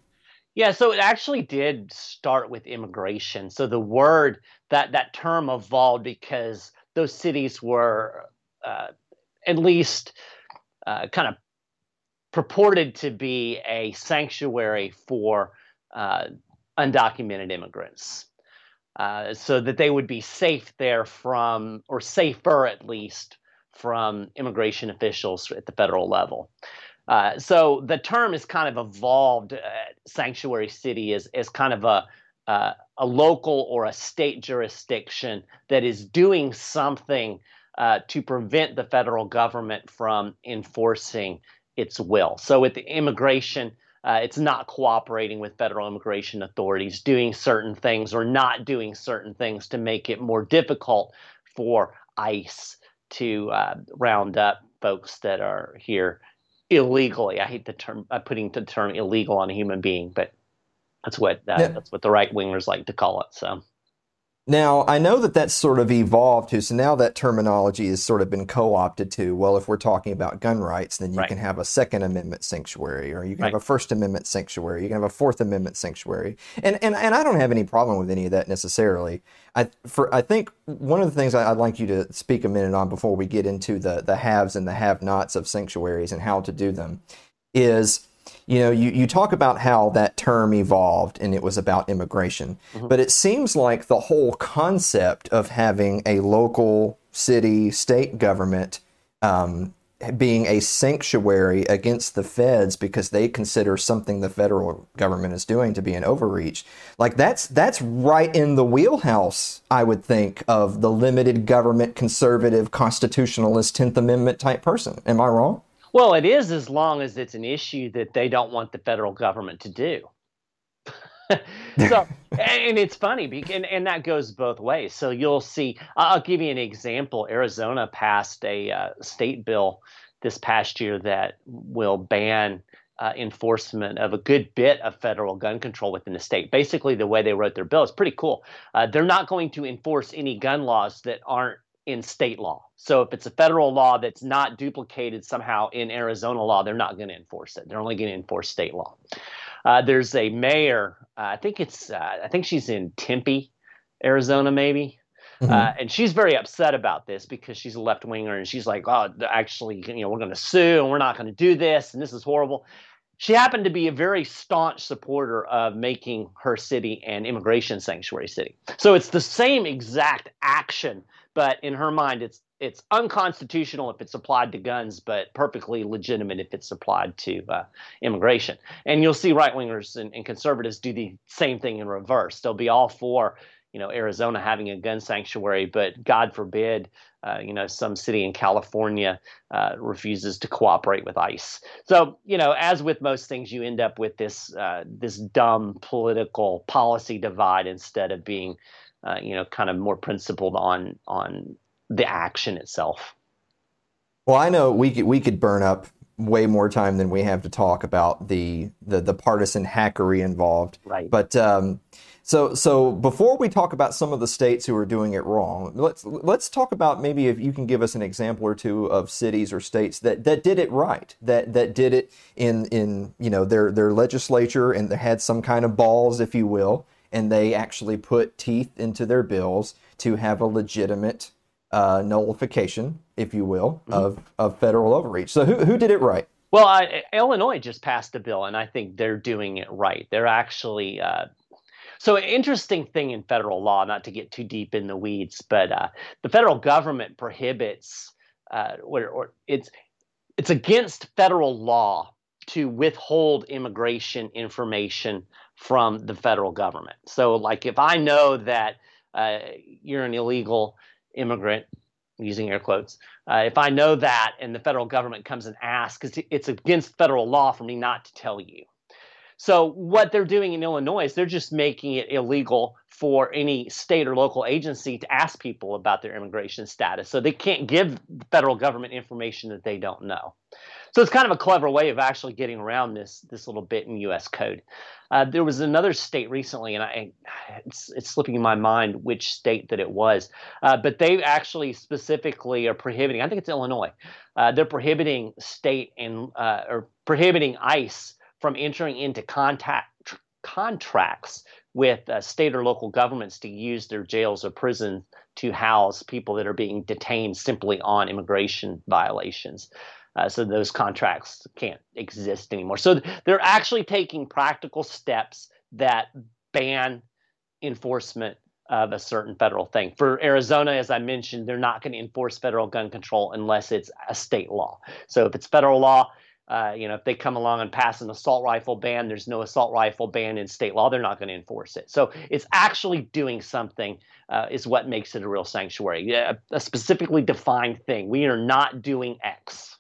Yeah, so it actually did start with immigration. So the word, that, that term evolved because those cities were... Uh, at least uh, kind of purported to be a sanctuary for uh, undocumented immigrants uh, so that they would be safe there from, or safer at least, from immigration officials at the federal level. Uh, so the term has kind of evolved. Uh, sanctuary city is, is kind of a, uh, a local or a state jurisdiction that is doing something Uh, to prevent the federal government from enforcing its will. So with the immigration, uh, it's not cooperating with federal immigration authorities, doing certain things or not doing certain things to make it more difficult for ICE to uh, round up folks that are here illegally. I hate the term, uh, putting the term illegal on a human being, but that's what uh, yeah. that's what the right wingers like to call it. So. Now, I know that that's sort of evolved to, so now that terminology has sort of been co-opted to, well, if we're talking about gun rights, then you right. can have a Second Amendment sanctuary, or you can right. have a First Amendment sanctuary, you can have a Fourth Amendment sanctuary. And and, and I don't have any problem with any of that necessarily. I for I think one of the things I'd like you to speak a minute on before we get into the, the haves and the have-nots of sanctuaries and how to do them is... You know, you, you talk about how that term evolved and it was about immigration, mm-hmm. but it seems like the whole concept of having a local city, state government um, being a sanctuary against the feds because they consider something the federal government is doing to be an overreach. Like that's that's right in the wheelhouse, I would think, of the limited government, conservative, constitutionalist, Tenth Amendment type person. Am I wrong? Well, it is as long as it's an issue that they don't want the federal government to do. so, and it's funny, and, and that goes both ways. So you'll see, I'll give you an example. Arizona passed a uh, state bill this past year that will ban uh, enforcement of a good bit of federal gun control within the state. Basically, the way they wrote their bill is pretty cool. Uh, they're not going to enforce any gun laws that aren't in state law. So if it's a federal law that's not duplicated somehow in Arizona law, they're not going to enforce it. They're only going to enforce state law. Uh, there's a mayor, uh, I think it's, uh, I think she's in Tempe, Arizona, maybe. Mm-hmm. Uh, and she's very upset about this because she's a left winger and she's like, oh, actually, you know, we're going to sue and we're not going to do this. And this is horrible. She happened to be a very staunch supporter of making her city an immigration sanctuary city. So it's the same exact action, but in her mind, it's it's unconstitutional if it's applied to guns, but perfectly legitimate if it's applied to uh, immigration. And you'll see right-wingers and, and conservatives do the same thing in reverse. They'll be all for, you know, Arizona having a gun sanctuary, but God forbid, uh, you know, some city in California uh, refuses to cooperate with ICE. So, you know, as with most things, you end up with this uh, this dumb political policy divide instead of being, uh, you know, kind of more principled on on the action itself. Well, I know we could, we could burn up way more time than we have to talk about the the, the partisan hackery involved. Right. But um, so so before we talk about some of the states who are doing it wrong, let's let's talk about maybe if you can give us an example or two of cities or states that, that did it right, that that did it in in you know their their legislature, and they had some kind of balls, if you will, and they actually put teeth into their bills to have a legitimate Uh, nullification, if you will, mm-hmm. of, of federal overreach. So who who did it right? Well, I, Illinois just passed a bill, and I think they're doing it right. They're actually uh, – so an interesting thing in federal law, not to get too deep in the weeds, but uh, the federal government prohibits uh, – or, or it's it's against federal law to withhold immigration information from the federal government. So like if I know that uh, you're an illegal – immigrant, using air quotes, uh, if I know that and the federal government comes and asks, because it's against federal law for me not to tell you. So what they're doing in Illinois is they're just making it illegal for any state or local agency to ask people about their immigration status. So they can't give the federal government information that they don't know. So it's kind of a clever way of actually getting around this this little bit in U S code. Uh, there was another state recently, and I it's, it's slipping my mind which state that it was, uh, but they actually specifically are prohibiting, I think it's Illinois, uh, they're prohibiting state and uh, or prohibiting ICE from entering into contact tr- contracts with uh, state or local governments to use their jails or prisons to house people that are being detained simply on immigration violations. Uh, so those contracts can't exist anymore. So th- they're actually taking practical steps that ban enforcement of a certain federal thing. For Arizona, as I mentioned, they're not going to enforce federal gun control unless it's a state law. So if it's federal law, uh, you know, if they come along and pass an assault rifle ban, there's no assault rifle ban in state law. They're not going to enforce it. So it's actually doing something uh, is what makes it a real sanctuary, a, a specifically defined thing. We are not doing X.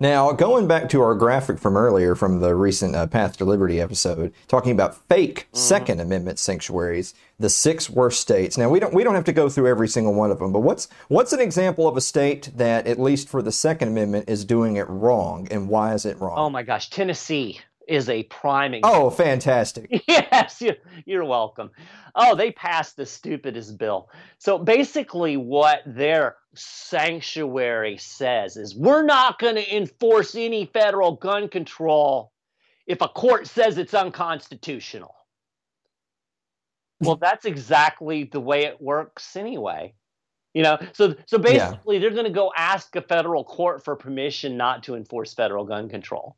Now, going back to our graphic from earlier from the recent uh, Path to Liberty episode, talking about fake mm-hmm. Second Amendment sanctuaries, the six worst states. Now, we don't we don't have to go through every single one of them, but what's what's an example of a state that, at least for the Second Amendment, is doing it wrong, and why is it wrong? Oh, my gosh. Tennessee is a prime example. Oh, fantastic. Yes, you're, you're welcome. Oh, they passed the stupidest bill. So basically what their sanctuary says is we're not going to enforce any federal gun control if a court says it's unconstitutional. Well, that's exactly the way it works anyway. You know, so so basically yeah. they're going to go ask a federal court for permission not to enforce federal gun control.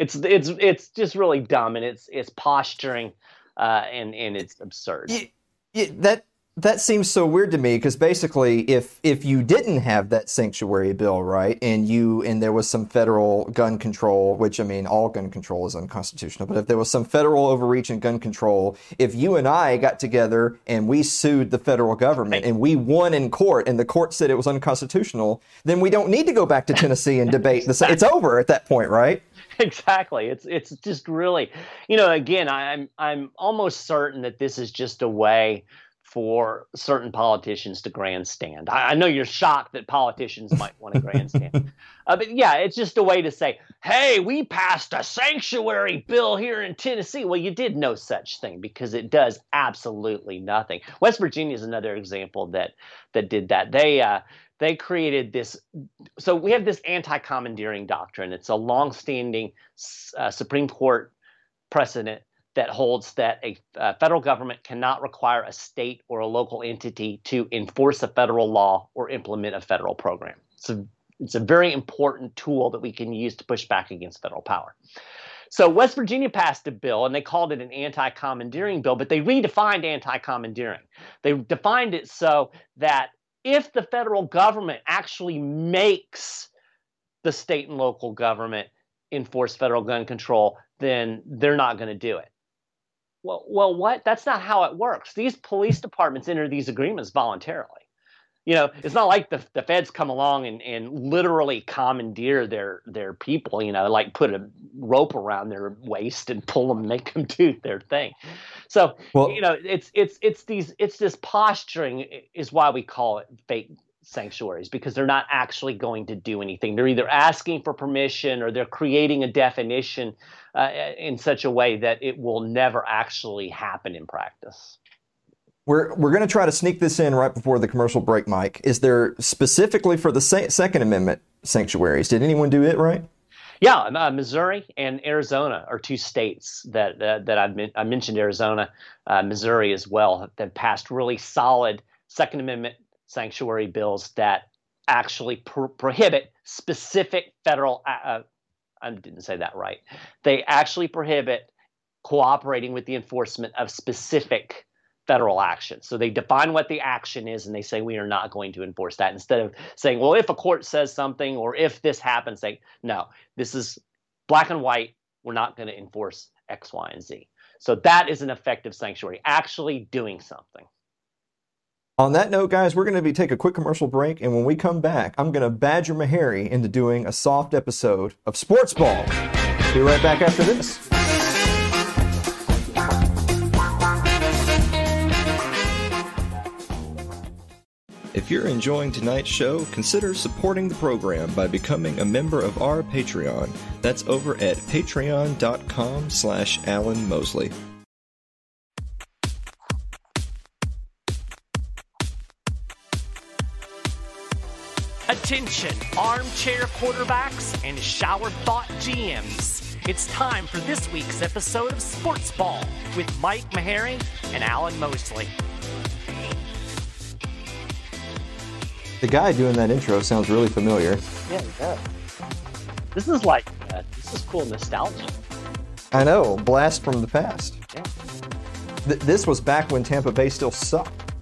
It's it's it's just really dumb, and it's it's posturing, uh, and and it's absurd. It, it, that that seems so weird to me because basically, if if you didn't have that sanctuary bill, right, and you and there was some federal gun control, which I mean, all gun control is unconstitutional, but if there was some federal overreach in gun control, if you and I got together and we sued the federal government right. and we won in court, and the court said it was unconstitutional, then we don't need to go back to Tennessee and debate this. It's over at that point, right? Exactly. It's it's just really, you know, again, I'm I'm almost certain that this is just a way for certain politicians to grandstand. I, I know you're shocked that politicians might want to grandstand. uh, but yeah, it's just a way to say, hey, we passed a sanctuary bill here in Tennessee. Well, you did no such thing because it does absolutely nothing. West Virginia is another example that that did that. They uh They created this – so we have this anti-commandeering doctrine. It's a longstanding uh, Supreme Court precedent that holds that a uh, federal government cannot require a state or a local entity to enforce a federal law or implement a federal program. It's a it's a very important tool that we can use to push back against federal power. So West Virginia passed a bill, and they called it an anti-commandeering bill, but they redefined anti-commandeering. They defined it so that if the federal government actually makes the state and local government enforce federal gun control, then they're not going to do it. Well, well, what? That's not how it works. These police departments enter these agreements voluntarily. You know, it's not like the, the feds come along and, and literally commandeer their their people, you know, like put a rope around their waist and pull them, make them do their thing. So, well, you know, it's it's it's these it's this posturing is why we call it fake sanctuaries, because they're not actually going to do anything. They're either asking for permission or they're creating a definition uh, in such a way that it will never actually happen in practice. We're, we're going to try to sneak this in right before the commercial break, Mike. Is there specifically for the sa- Second Amendment sanctuaries? Did anyone do it right? Yeah, uh, Missouri and Arizona are two states that uh, that I've men- I mentioned. Arizona, uh, Missouri as well, that passed really solid Second Amendment sanctuary bills that actually pr- prohibit specific federal. Uh, I didn't say that right. They actually prohibit cooperating with the enforcement of specific federal action. So they define what the action is, and they say we are not going to enforce that. Instead of saying, well, if a court says something or if this happens, say, no, this is black and white. We're not going to enforce X, Y, and Z. So that is an effective sanctuary, actually doing something. On that note, guys, we're going to be take a quick commercial break, and when we come back, I'm going to badger Maharrey into doing a soft episode of Sports Ball. Be right back after this. If you're enjoying tonight's show, consider supporting the program by becoming a member of our Patreon. That's over at patreon.com slash Alan Mosley. Attention, armchair quarterbacks and shower thought G Ms. It's time for this week's episode of Sports Ball with Mike Maharrey and Alan Mosley. The guy doing that intro sounds really familiar. Yeah, he does. This is like, uh, this is cool nostalgia. I know, blast from the past. Yeah. Th- this was back when Tampa Bay still sucked.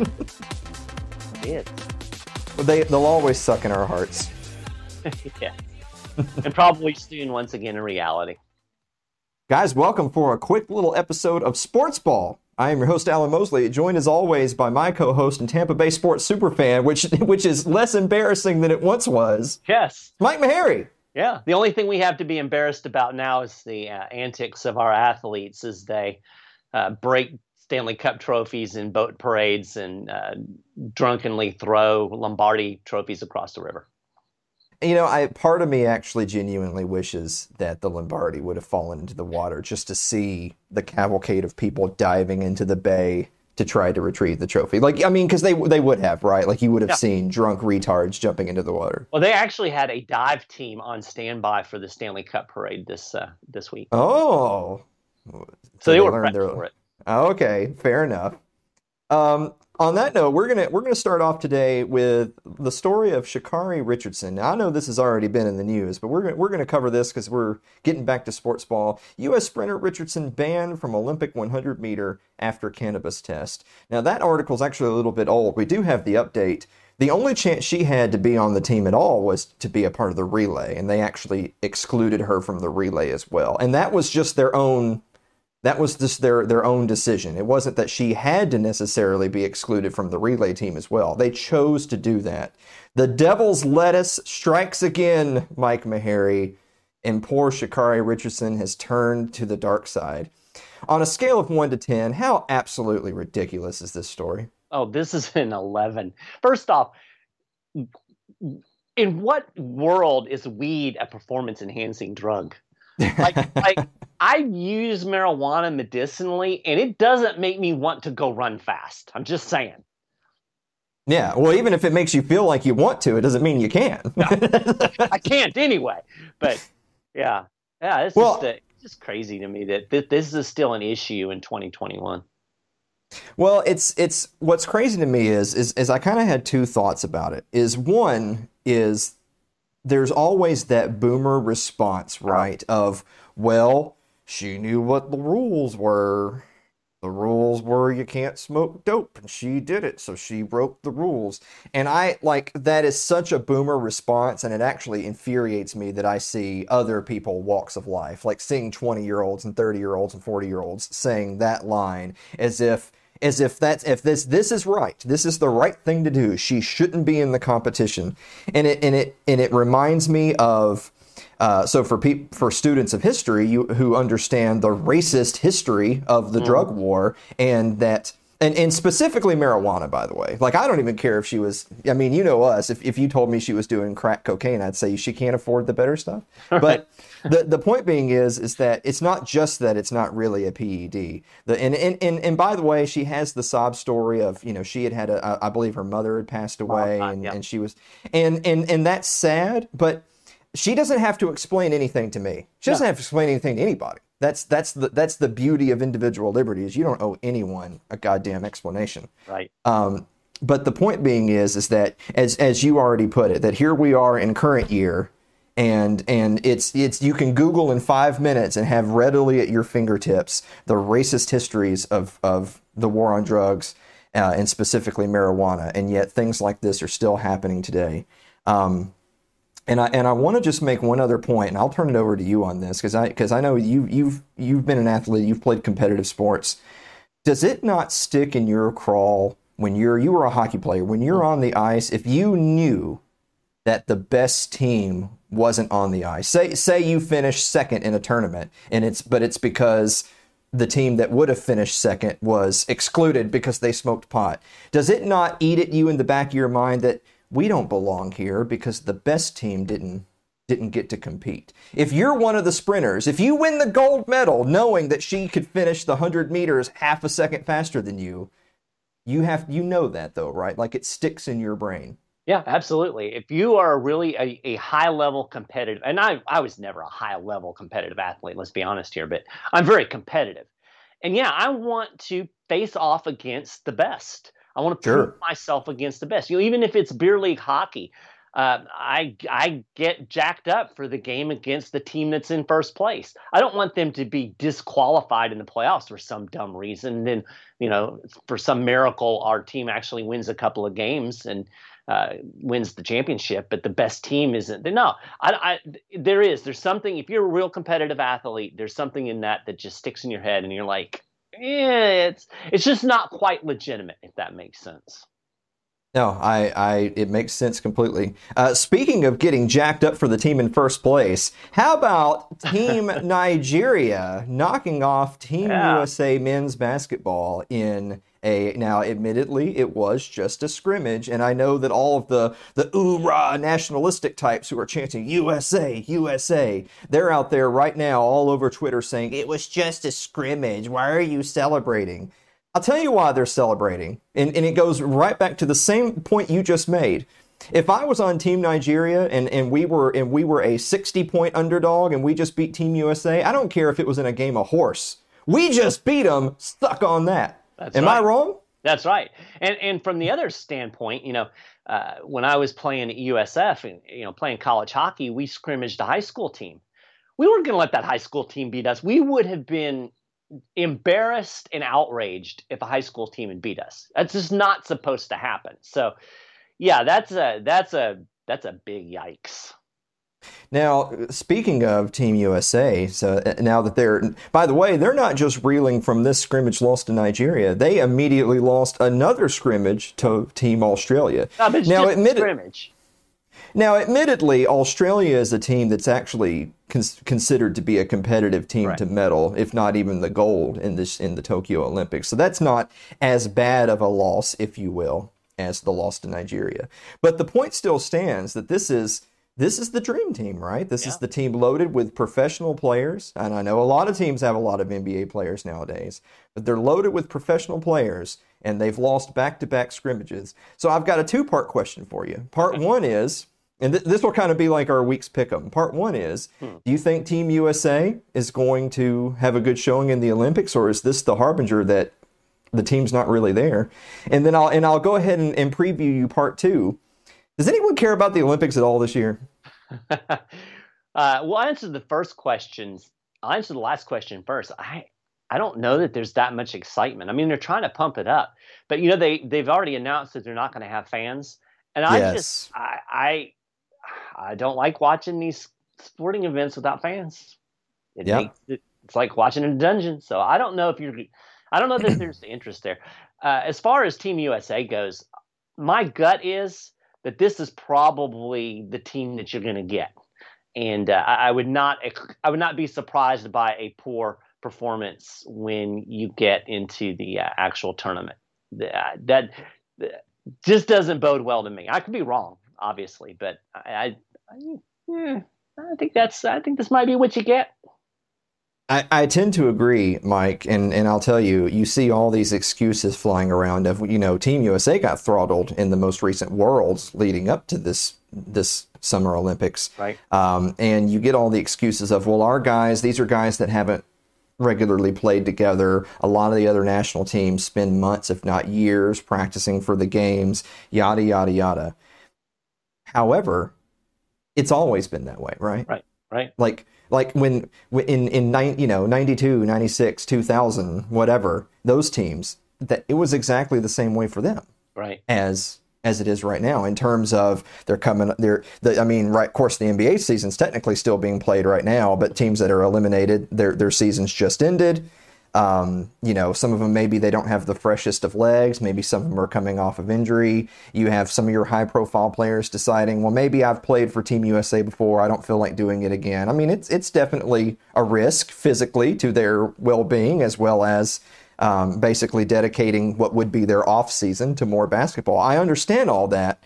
It did. Well, they, they'll always suck in our hearts. Yeah. And probably soon once again in reality. Guys, welcome for a quick little episode of Sports Ball. I am your host, Alan Mosley, joined as always by my co-host and Tampa Bay sports superfan, which which is less embarrassing than it once was. Yes. Mike Maharrey. Yeah. The only thing we have to be embarrassed about now is the uh, antics of our athletes as they uh, break Stanley Cup trophies in boat parades and uh, drunkenly throw Lombardi trophies across the river. You know, I part of me actually genuinely wishes that the Lombardi would have fallen into the water just to see the cavalcade of people diving into the bay to try to retrieve the trophy. Like, I mean, because they they would have, right? Like, you would have yeah. seen drunk retards jumping into the water. Well, they actually had a dive team on standby for the Stanley Cup parade this uh, this week. Oh. So, so they, they were prepped their... for it. Okay, fair enough. Um On that note, we're gonna we're gonna start off today with the story of Sha'Carri Richardson. Now, I know this has already been in the news, but we're gonna, we're gonna cover this because we're getting back to sports ball. U S sprinter Richardson banned from Olympic one hundred meter after cannabis test. Now, that article is actually a little bit old. We do have the update. The only chance she had to be on the team at all was to be a part of the relay, and they actually excluded her from the relay as well. And that was just their own. That was just their, their own decision. It wasn't that she had to necessarily be excluded from the relay team as well. They chose to do that. The devil's lettuce strikes again, Mike Maharrey, and poor Sha'Carri Richardson has turned to the dark side. On a scale of one to ten, how absolutely ridiculous is this story? Oh, this is an eleven. First off, in what world is weed a performance-enhancing drug? like, like I use marijuana medicinally, and it doesn't make me want to go run fast. I'm just saying. Yeah, well, even if it makes you feel like you want to, it doesn't mean you can. No, I can't anyway. But yeah, yeah, it's well, just, uh, just crazy to me that th- this is still an issue in twenty twenty-one. Well, it's it's what's crazy to me is is, is I kind of had two thoughts about it. Is one is there's always that boomer response, right? Of, well, she knew what the rules were. The rules were you can't smoke dope, and she did it, so she broke the rules. And I, like, that is such a boomer response, and it actually infuriates me that I see other people, walks of life, like seeing twenty-year-olds and thirty-year-olds and forty-year-olds saying that line as if, as if that's, if this, this is right, this is the right thing to do, she shouldn't be in the competition. And it, and it, and it reminds me of, Uh, so for pe- for students of history you, who understand the racist history of the mm. drug war and that and, and specifically marijuana, by the way, like I don't even care if she was. I mean, you know us. If if you told me she was doing crack cocaine, I'd say she can't afford the better stuff. All but right. the the point being is is that it's not just that it's not really a P E D. The and and and, and by the way, she has the sob story of, you know, she had had a, I believe her mother had passed away, oh, and, yeah. and she was and and and that's sad, but. She doesn't have to explain anything to me. She doesn't no. have to explain anything to anybody. That's that's the that's the beauty of individual liberty, is you don't owe anyone a goddamn explanation. Right. Um, but the point being is is that as as you already put it, that here we are in current year, and and it's it's you can Google in five minutes and have readily at your fingertips the racist histories of of the war on drugs, uh, and specifically marijuana, and yet things like this are still happening today. Um, And I and I want to just make one other point, and I'll turn it over to you on this because I because I know you you've you've been an athlete, you've played competitive sports. Does it not stick in your crawl when you're you were a hockey player, when you're on the ice, if you knew that the best team wasn't on the ice? Say say you finish second in a tournament, and it's but it's because the team that would have finished second was excluded because they smoked pot. Does it not eat at you in the back of your mind that we don't belong here because the best team didn't didn't get to compete? If you're one of the sprinters, if you win the gold medal knowing that she could finish the one hundred meters half a second faster than you, you have you know that though, right? Like it sticks in your brain. Yeah, absolutely. If you are really a, a high-level competitive, and I, I was never a high-level competitive athlete, let's be honest here, but I'm very competitive. And yeah, I want to face off against the best. I want to sure. prove myself against the best. You know, even if it's beer league hockey, uh, I I get jacked up for the game against the team that's in first place. I don't want them to be disqualified in the playoffs for some dumb reason. And then, you know, for some miracle, our team actually wins a couple of games and uh, wins the championship, but the best team isn't. No, I, I, there is. There's something, if you're a real competitive athlete, there's something in that that just sticks in your head and you're like, yeah, it's it's just not quite legitimate, if that makes sense. No, I, I it makes sense completely. Uh, speaking of getting jacked up for the team in first place, how about Team Nigeria knocking off Team yeah. U S A men's basketball in a, now admittedly it was just a scrimmage, and I know that all of the the ooh-rah nationalistic types who are chanting U S A, U S A, they're out there right now all over Twitter saying it was just a scrimmage, why are you celebrating? I'll tell you why they're celebrating, and, and it goes right back to the same point you just made. If I was on Team Nigeria and, and we were and we were a sixty-point underdog and we just beat Team U S A, I don't care if it was in a game of horse. We just beat them, stuck on that. That's Am right. I wrong? That's right. And and from the other standpoint, you know, uh, when I was playing at U S F and, you know, playing college hockey, we scrimmaged a high school team. We weren't going to let that high school team beat us. We would have been embarrassed and outraged if a high school team had beat us. That's just not supposed to happen. So, yeah, that's a that's a that's a big yikes. Now, speaking of Team U S A, so now that they're, by the way, they're not just reeling from this scrimmage loss to Nigeria. They immediately lost another scrimmage to Team Australia. No, but now, admitted, scrimmage. now, admittedly, Australia is a team that's actually cons- considered to be a competitive team right. to medal, if not even the gold in this in the Tokyo Olympics. So that's not as bad of a loss, if you will, as the loss to Nigeria. But the point still stands that this is. This is the dream team, right? This yeah. is the team loaded with professional players. And I know a lot of teams have a lot of N B A players nowadays, but they're loaded with professional players, and they've lost back-to-back scrimmages. So I've got a two-part question for you. Part one is, and th- this will kind of be like our week's pick'em. Part one is, hmm. do you think Team U S A is going to have a good showing in the Olympics, or is this the harbinger that the team's not really there. And then I'll and I'll go ahead and, and preview you part two. Does anyone care about the Olympics at all this year? uh, well, I answered the first questions. I'll answer the last question first. I I don't know that there's that much excitement. I mean, they're trying to pump it up, but you know they they've already announced that they're not going to have fans, and I yes. just I, I I don't like watching these sporting events without fans. It yeah. makes it, it's like watching in a dungeon. So I don't know if you're. I don't know that there's the interest there. Uh, as far as Team U S A goes, my gut is that this is probably the team that you're going to get, and uh, I, I would not. I would not be surprised by a poor performance when you get into the uh, actual tournament. Uh, that uh, just doesn't bode well to me. I could be wrong, obviously, but I, I, I, yeah, I think that's. I think this might be what you get. I, I tend to agree, Mike, and, and I'll tell you, you see all these excuses flying around of, you know, Team U S A got throttled in the most recent Worlds leading up to this this Summer Olympics. Right. Um, and you get all the excuses of, well, our guys, these are guys that haven't regularly played together. A lot of the other national teams spend months, if not years, practicing for the games, yada, yada, yada. However, it's always been that way, right? Right, right. Like... Like when in in nine, you know ninety-two, ninety-six, two thousand, whatever, those teams, that it was exactly the same way for them, right? As as it is right now in terms of they're coming, they're the, I mean, right. Of course, the N B A season's technically still being played right now, but teams that are eliminated, their their seasons just ended. Um, you know, some of them maybe they don't have the freshest of legs. Maybe some of them are coming off of injury. You have some of your high-profile players deciding, well, maybe I've played for Team U S A before. I don't feel like doing it again. I mean, it's it's definitely a risk physically to their well-being as well as um, basically dedicating what would be their off-season to more basketball. I understand all that,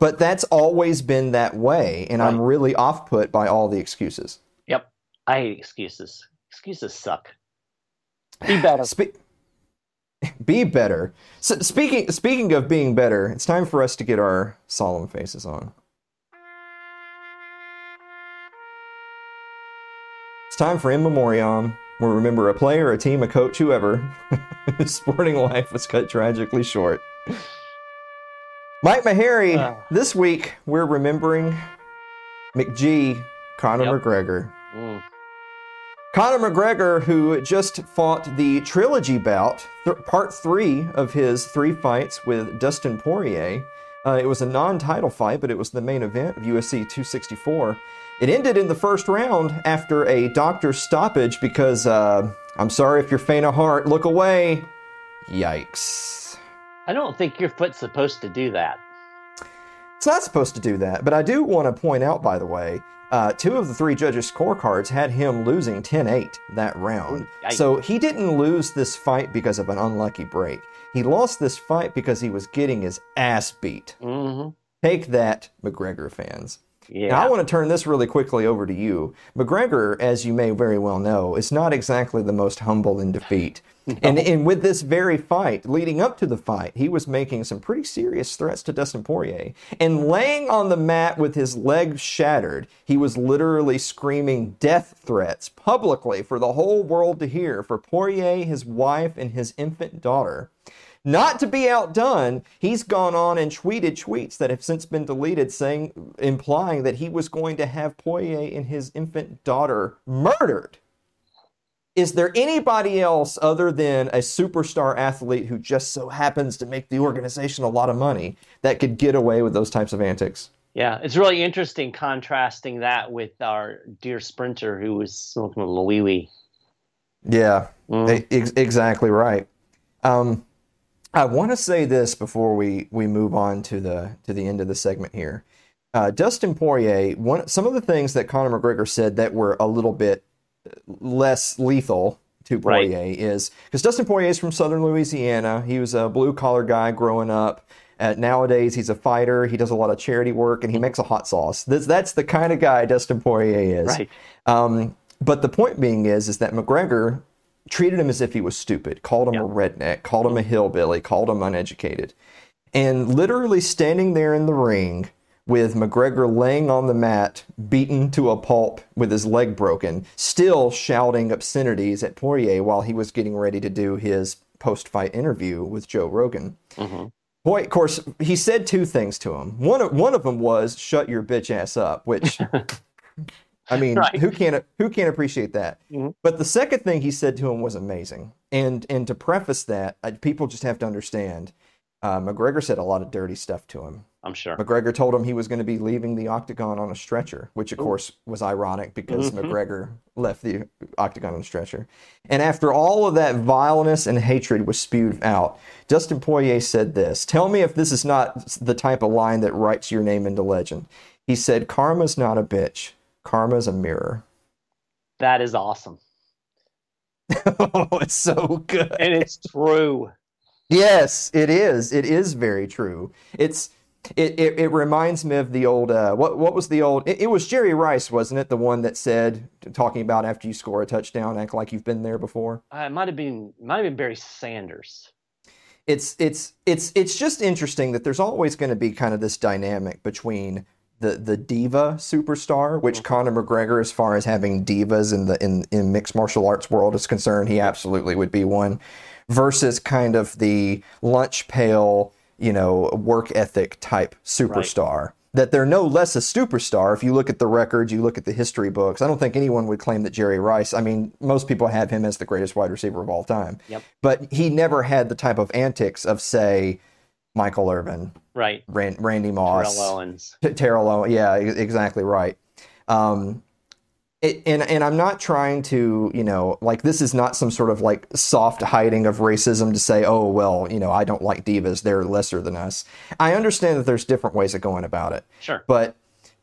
but that's always been that way, and right. I'm really off-put by all the excuses. Yep. I hate excuses. Excuses suck. Be better. Spe- be better. So speaking speaking of being better, it's time for us to get our solemn faces on. It's time for In Memoriam, where we remember a player, a team, a coach, whoever, whose sporting life was cut tragically short. Mike Maharrey, uh, this week we're remembering McG, Conor yep. McGregor. Mm. Conor McGregor, who just fought the trilogy bout, th- part three of his three fights with Dustin Poirier. Uh, it was a non-title fight, but it was the main event of U F C two sixty-four. It ended in the first round after a doctor's stoppage because, uh, I'm sorry if you're faint of heart, look away. Yikes. I don't think your foot's supposed to do that. It's not supposed to do that, but I do want to point out, by the way, uh, two of the three judges' scorecards had him losing ten eight that round. Yikes. So he didn't lose this fight because of an unlucky break. He lost this fight because he was getting his ass beat. Mm-hmm. Take that, McGregor fans. Yeah. Now, I want to turn this really quickly over to you. McGregor, as you may very well know, is not exactly the most humble in defeat. No. And, and with this very fight, leading up to the fight, he was making some pretty serious threats to Dustin Poirier. And laying on the mat with his leg shattered, he was literally screaming death threats publicly for the whole world to hear for Poirier, his wife, and his infant daughter. Not to be outdone, he's gone on and tweeted tweets that have since been deleted saying, implying that he was going to have Poirier and his infant daughter murdered. Is there anybody else other than a superstar athlete who just so happens to make the organization a lot of money that could get away with those types of antics? Yeah, it's really interesting contrasting that with our dear sprinter who was smoking a wee wee. Yeah, mm. ex- exactly right. Um, I want to say this before we, we move on to the to the end of the segment here. Uh, Dustin Poirier, one, some of the things that Conor McGregor said that were a little bit less lethal to Poirier right. is because Dustin Poirier is from Southern Louisiana. He was a blue collar guy growing up. Uh, nowadays, he's a fighter. He does a lot of charity work and he makes a hot sauce. This, that's the kind of guy Dustin Poirier is. Right. Um, but the point being is, is that McGregor treated him as if he was stupid, called him yeah. a redneck, called him a hillbilly, called him uneducated. And literally standing there in the ring with McGregor laying on the mat, beaten to a pulp with his leg broken, still shouting obscenities at Poirier while he was getting ready to do his post-fight interview with Joe Rogan. Mm-hmm. Boy, of course, he said two things to him. One of, one of them was, shut your bitch ass up, which, I mean, right. who can't who can't appreciate that? Mm-hmm. But the second thing he said to him was amazing. And, and to preface that, I, people just have to understand, uh, McGregor said a lot of dirty stuff to him. I'm sure. McGregor told him he was going to be leaving the octagon on a stretcher, which, of Ooh. course, was ironic because mm-hmm. McGregor left the octagon on a stretcher. And after all of that vileness and hatred was spewed out, Dustin Poirier said this. Tell me if this is not the type of line that writes your name into legend. He said, karma's not a bitch. Karma's a mirror. That is awesome. Oh, it's so good. And it's true. Yes, it is. It is very true. It's... It, it it reminds me of the old, uh, what what was the old, it, it was Jerry Rice, wasn't it? The one that said, talking about after you score a touchdown, act like you've been there before. Uh, it might have been, might have been Barry Sanders. It's, it's, it's, it's just interesting that there's always going to be kind of this dynamic between the, the diva superstar, which mm-hmm. Conor McGregor, as far as having divas in the, in, in mixed martial arts world is concerned, he absolutely would be one, versus kind of the lunch pail, you know, work ethic type superstar, right. that they're no less a superstar. If you look at the records, you look at the history books, I don't think anyone would claim that Jerry Rice, I mean, most people have him as the greatest wide receiver of all time, yep. but he never had the type of antics of, say, Michael Irvin, right. Rand, Randy Moss, Terrell Owens, T- Terrell Owens. Yeah, exactly. Right. Um, It, and and I'm not trying to, you know, like, this is not some sort of like soft hiding of racism to say, oh, well, you know, I don't like divas, they're lesser than us. I understand that there's different ways of going about it. Sure. But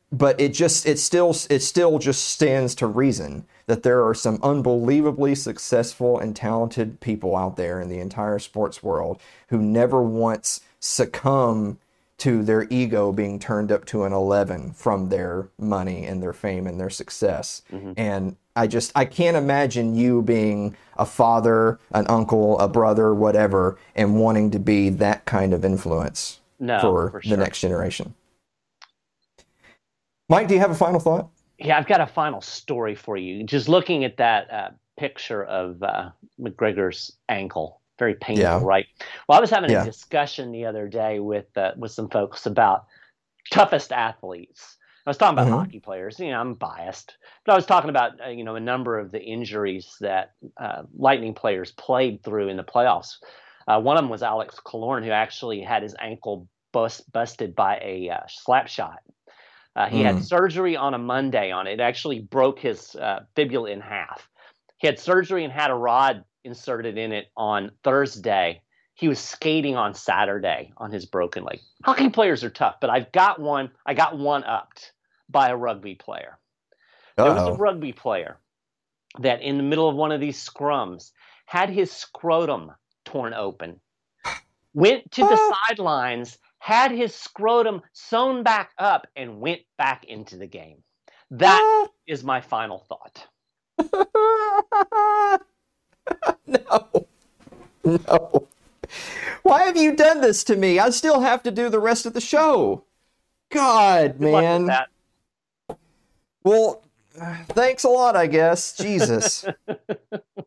but it just it still it still just stands to reason that there are some unbelievably successful and talented people out there in the entire sports world who never once succumb to their ego being turned up to an eleven from their money and their fame and their success. Mm-hmm. And I just, I can't imagine you being a father, an uncle, a brother, whatever, and wanting to be that kind of influence no, for, for sure. the next generation. Mike, do you have a final thought? Yeah, I've got a final story for you. Just looking at that uh, picture of uh, McGregor's ankle. Very painful, yeah. right? Well, I was having yeah. a discussion the other day with uh, with some folks about toughest athletes. I was talking about mm-hmm. hockey players. You know, I'm biased. But I was talking about, uh, you know, a number of the injuries that uh, Lightning players played through in the playoffs. Uh, one of them was Alex Killorn, who actually had his ankle bust, busted by a uh, slap shot. Uh, he mm. had surgery on a Monday on it. It actually broke his uh, fibula in half. He had surgery and had a rod inserted in it on Thursday. He was skating on Saturday on his broken leg. Hockey players are tough, but I've got one. I got one upped by a rugby player. Uh-oh. There was a rugby player that in the middle of one of these scrums had his scrotum torn open, went to the oh. sidelines, had his scrotum sewn back up, and went back into the game. That oh. is my final thought. No, no. Why have you done this to me? I still have to do the rest of the show. God, man. Well, thanks a lot, I guess. Jesus.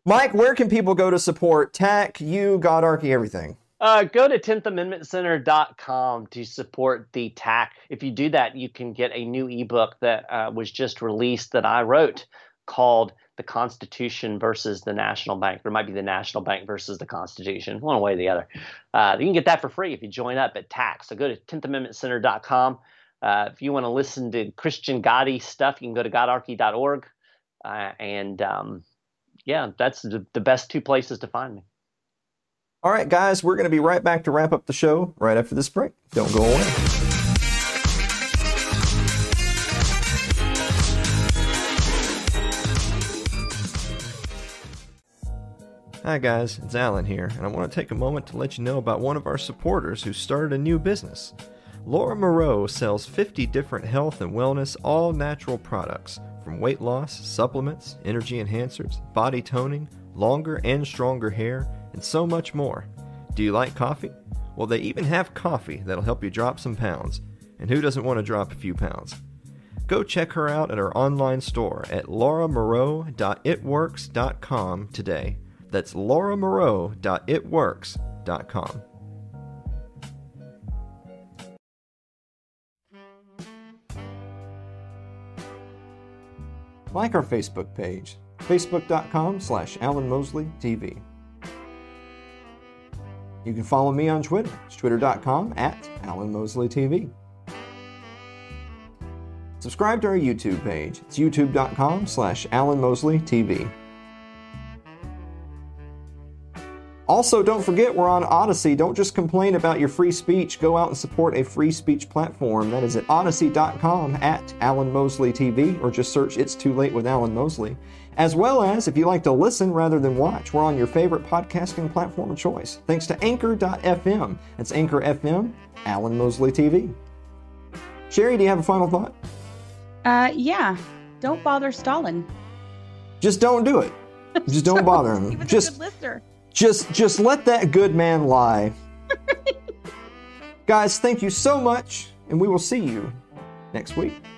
Mike, where can people go to support T A C, you, Godarchy, everything? Uh, go to tenth amendment center dot com to support the T A C. If you do that, you can get a new ebook that uh, was just released that I wrote called The Constitution versus the National Bank. There might be the National Bank versus the Constitution, one way or the other. Uh, you can get that for free if you join up at T A C. So go to tenth amendment center dot com. Uh, if you want to listen to Christian Gotti stuff, you can go to godarchy dot org. Uh, and um, yeah, that's the, the best two places to find me. All right, guys, we're going to be right back to wrap up the show right after this break. Don't go away. Hi guys, it's Alan here, and I want to take a moment to let you know about one of our supporters who started a new business. Laura Moreau sells fifty different health and wellness all-natural products, from weight loss, supplements, energy enhancers, body toning, longer and stronger hair, and so much more. Do you like coffee? Well, they even have coffee that'll help you drop some pounds, and who doesn't want to drop a few pounds? Go check her out at her online store at laura moreau dot it works dot com today. That's laura moreau dot it works dot com. Like our Facebook page, facebook dot com slash Alan Mosley T V. You can follow me on Twitter. It's twitter dot com at Alan Mosley T V. Subscribe to our YouTube page. It's youtube dot com slash Alan Mosley T V. Also, don't forget, we're on Odyssey. Don't just complain about your free speech. Go out and support a free speech platform. That is at odyssey dot com at Alan Mosley T V, or just search It's Too Late with Alan Mosley. As well as, if you like to listen rather than watch, we're on your favorite podcasting platform of choice. Thanks to anchor dot f m. That's anchor dot f m, Alan Mosley T V. Sherry, do you have a final thought? Uh, yeah. Don't bother Stalin. Just don't do it. Just don't bother him. He was just a good listener. Just just let that good man lie. Guys, thank you so much, and we will see you next week.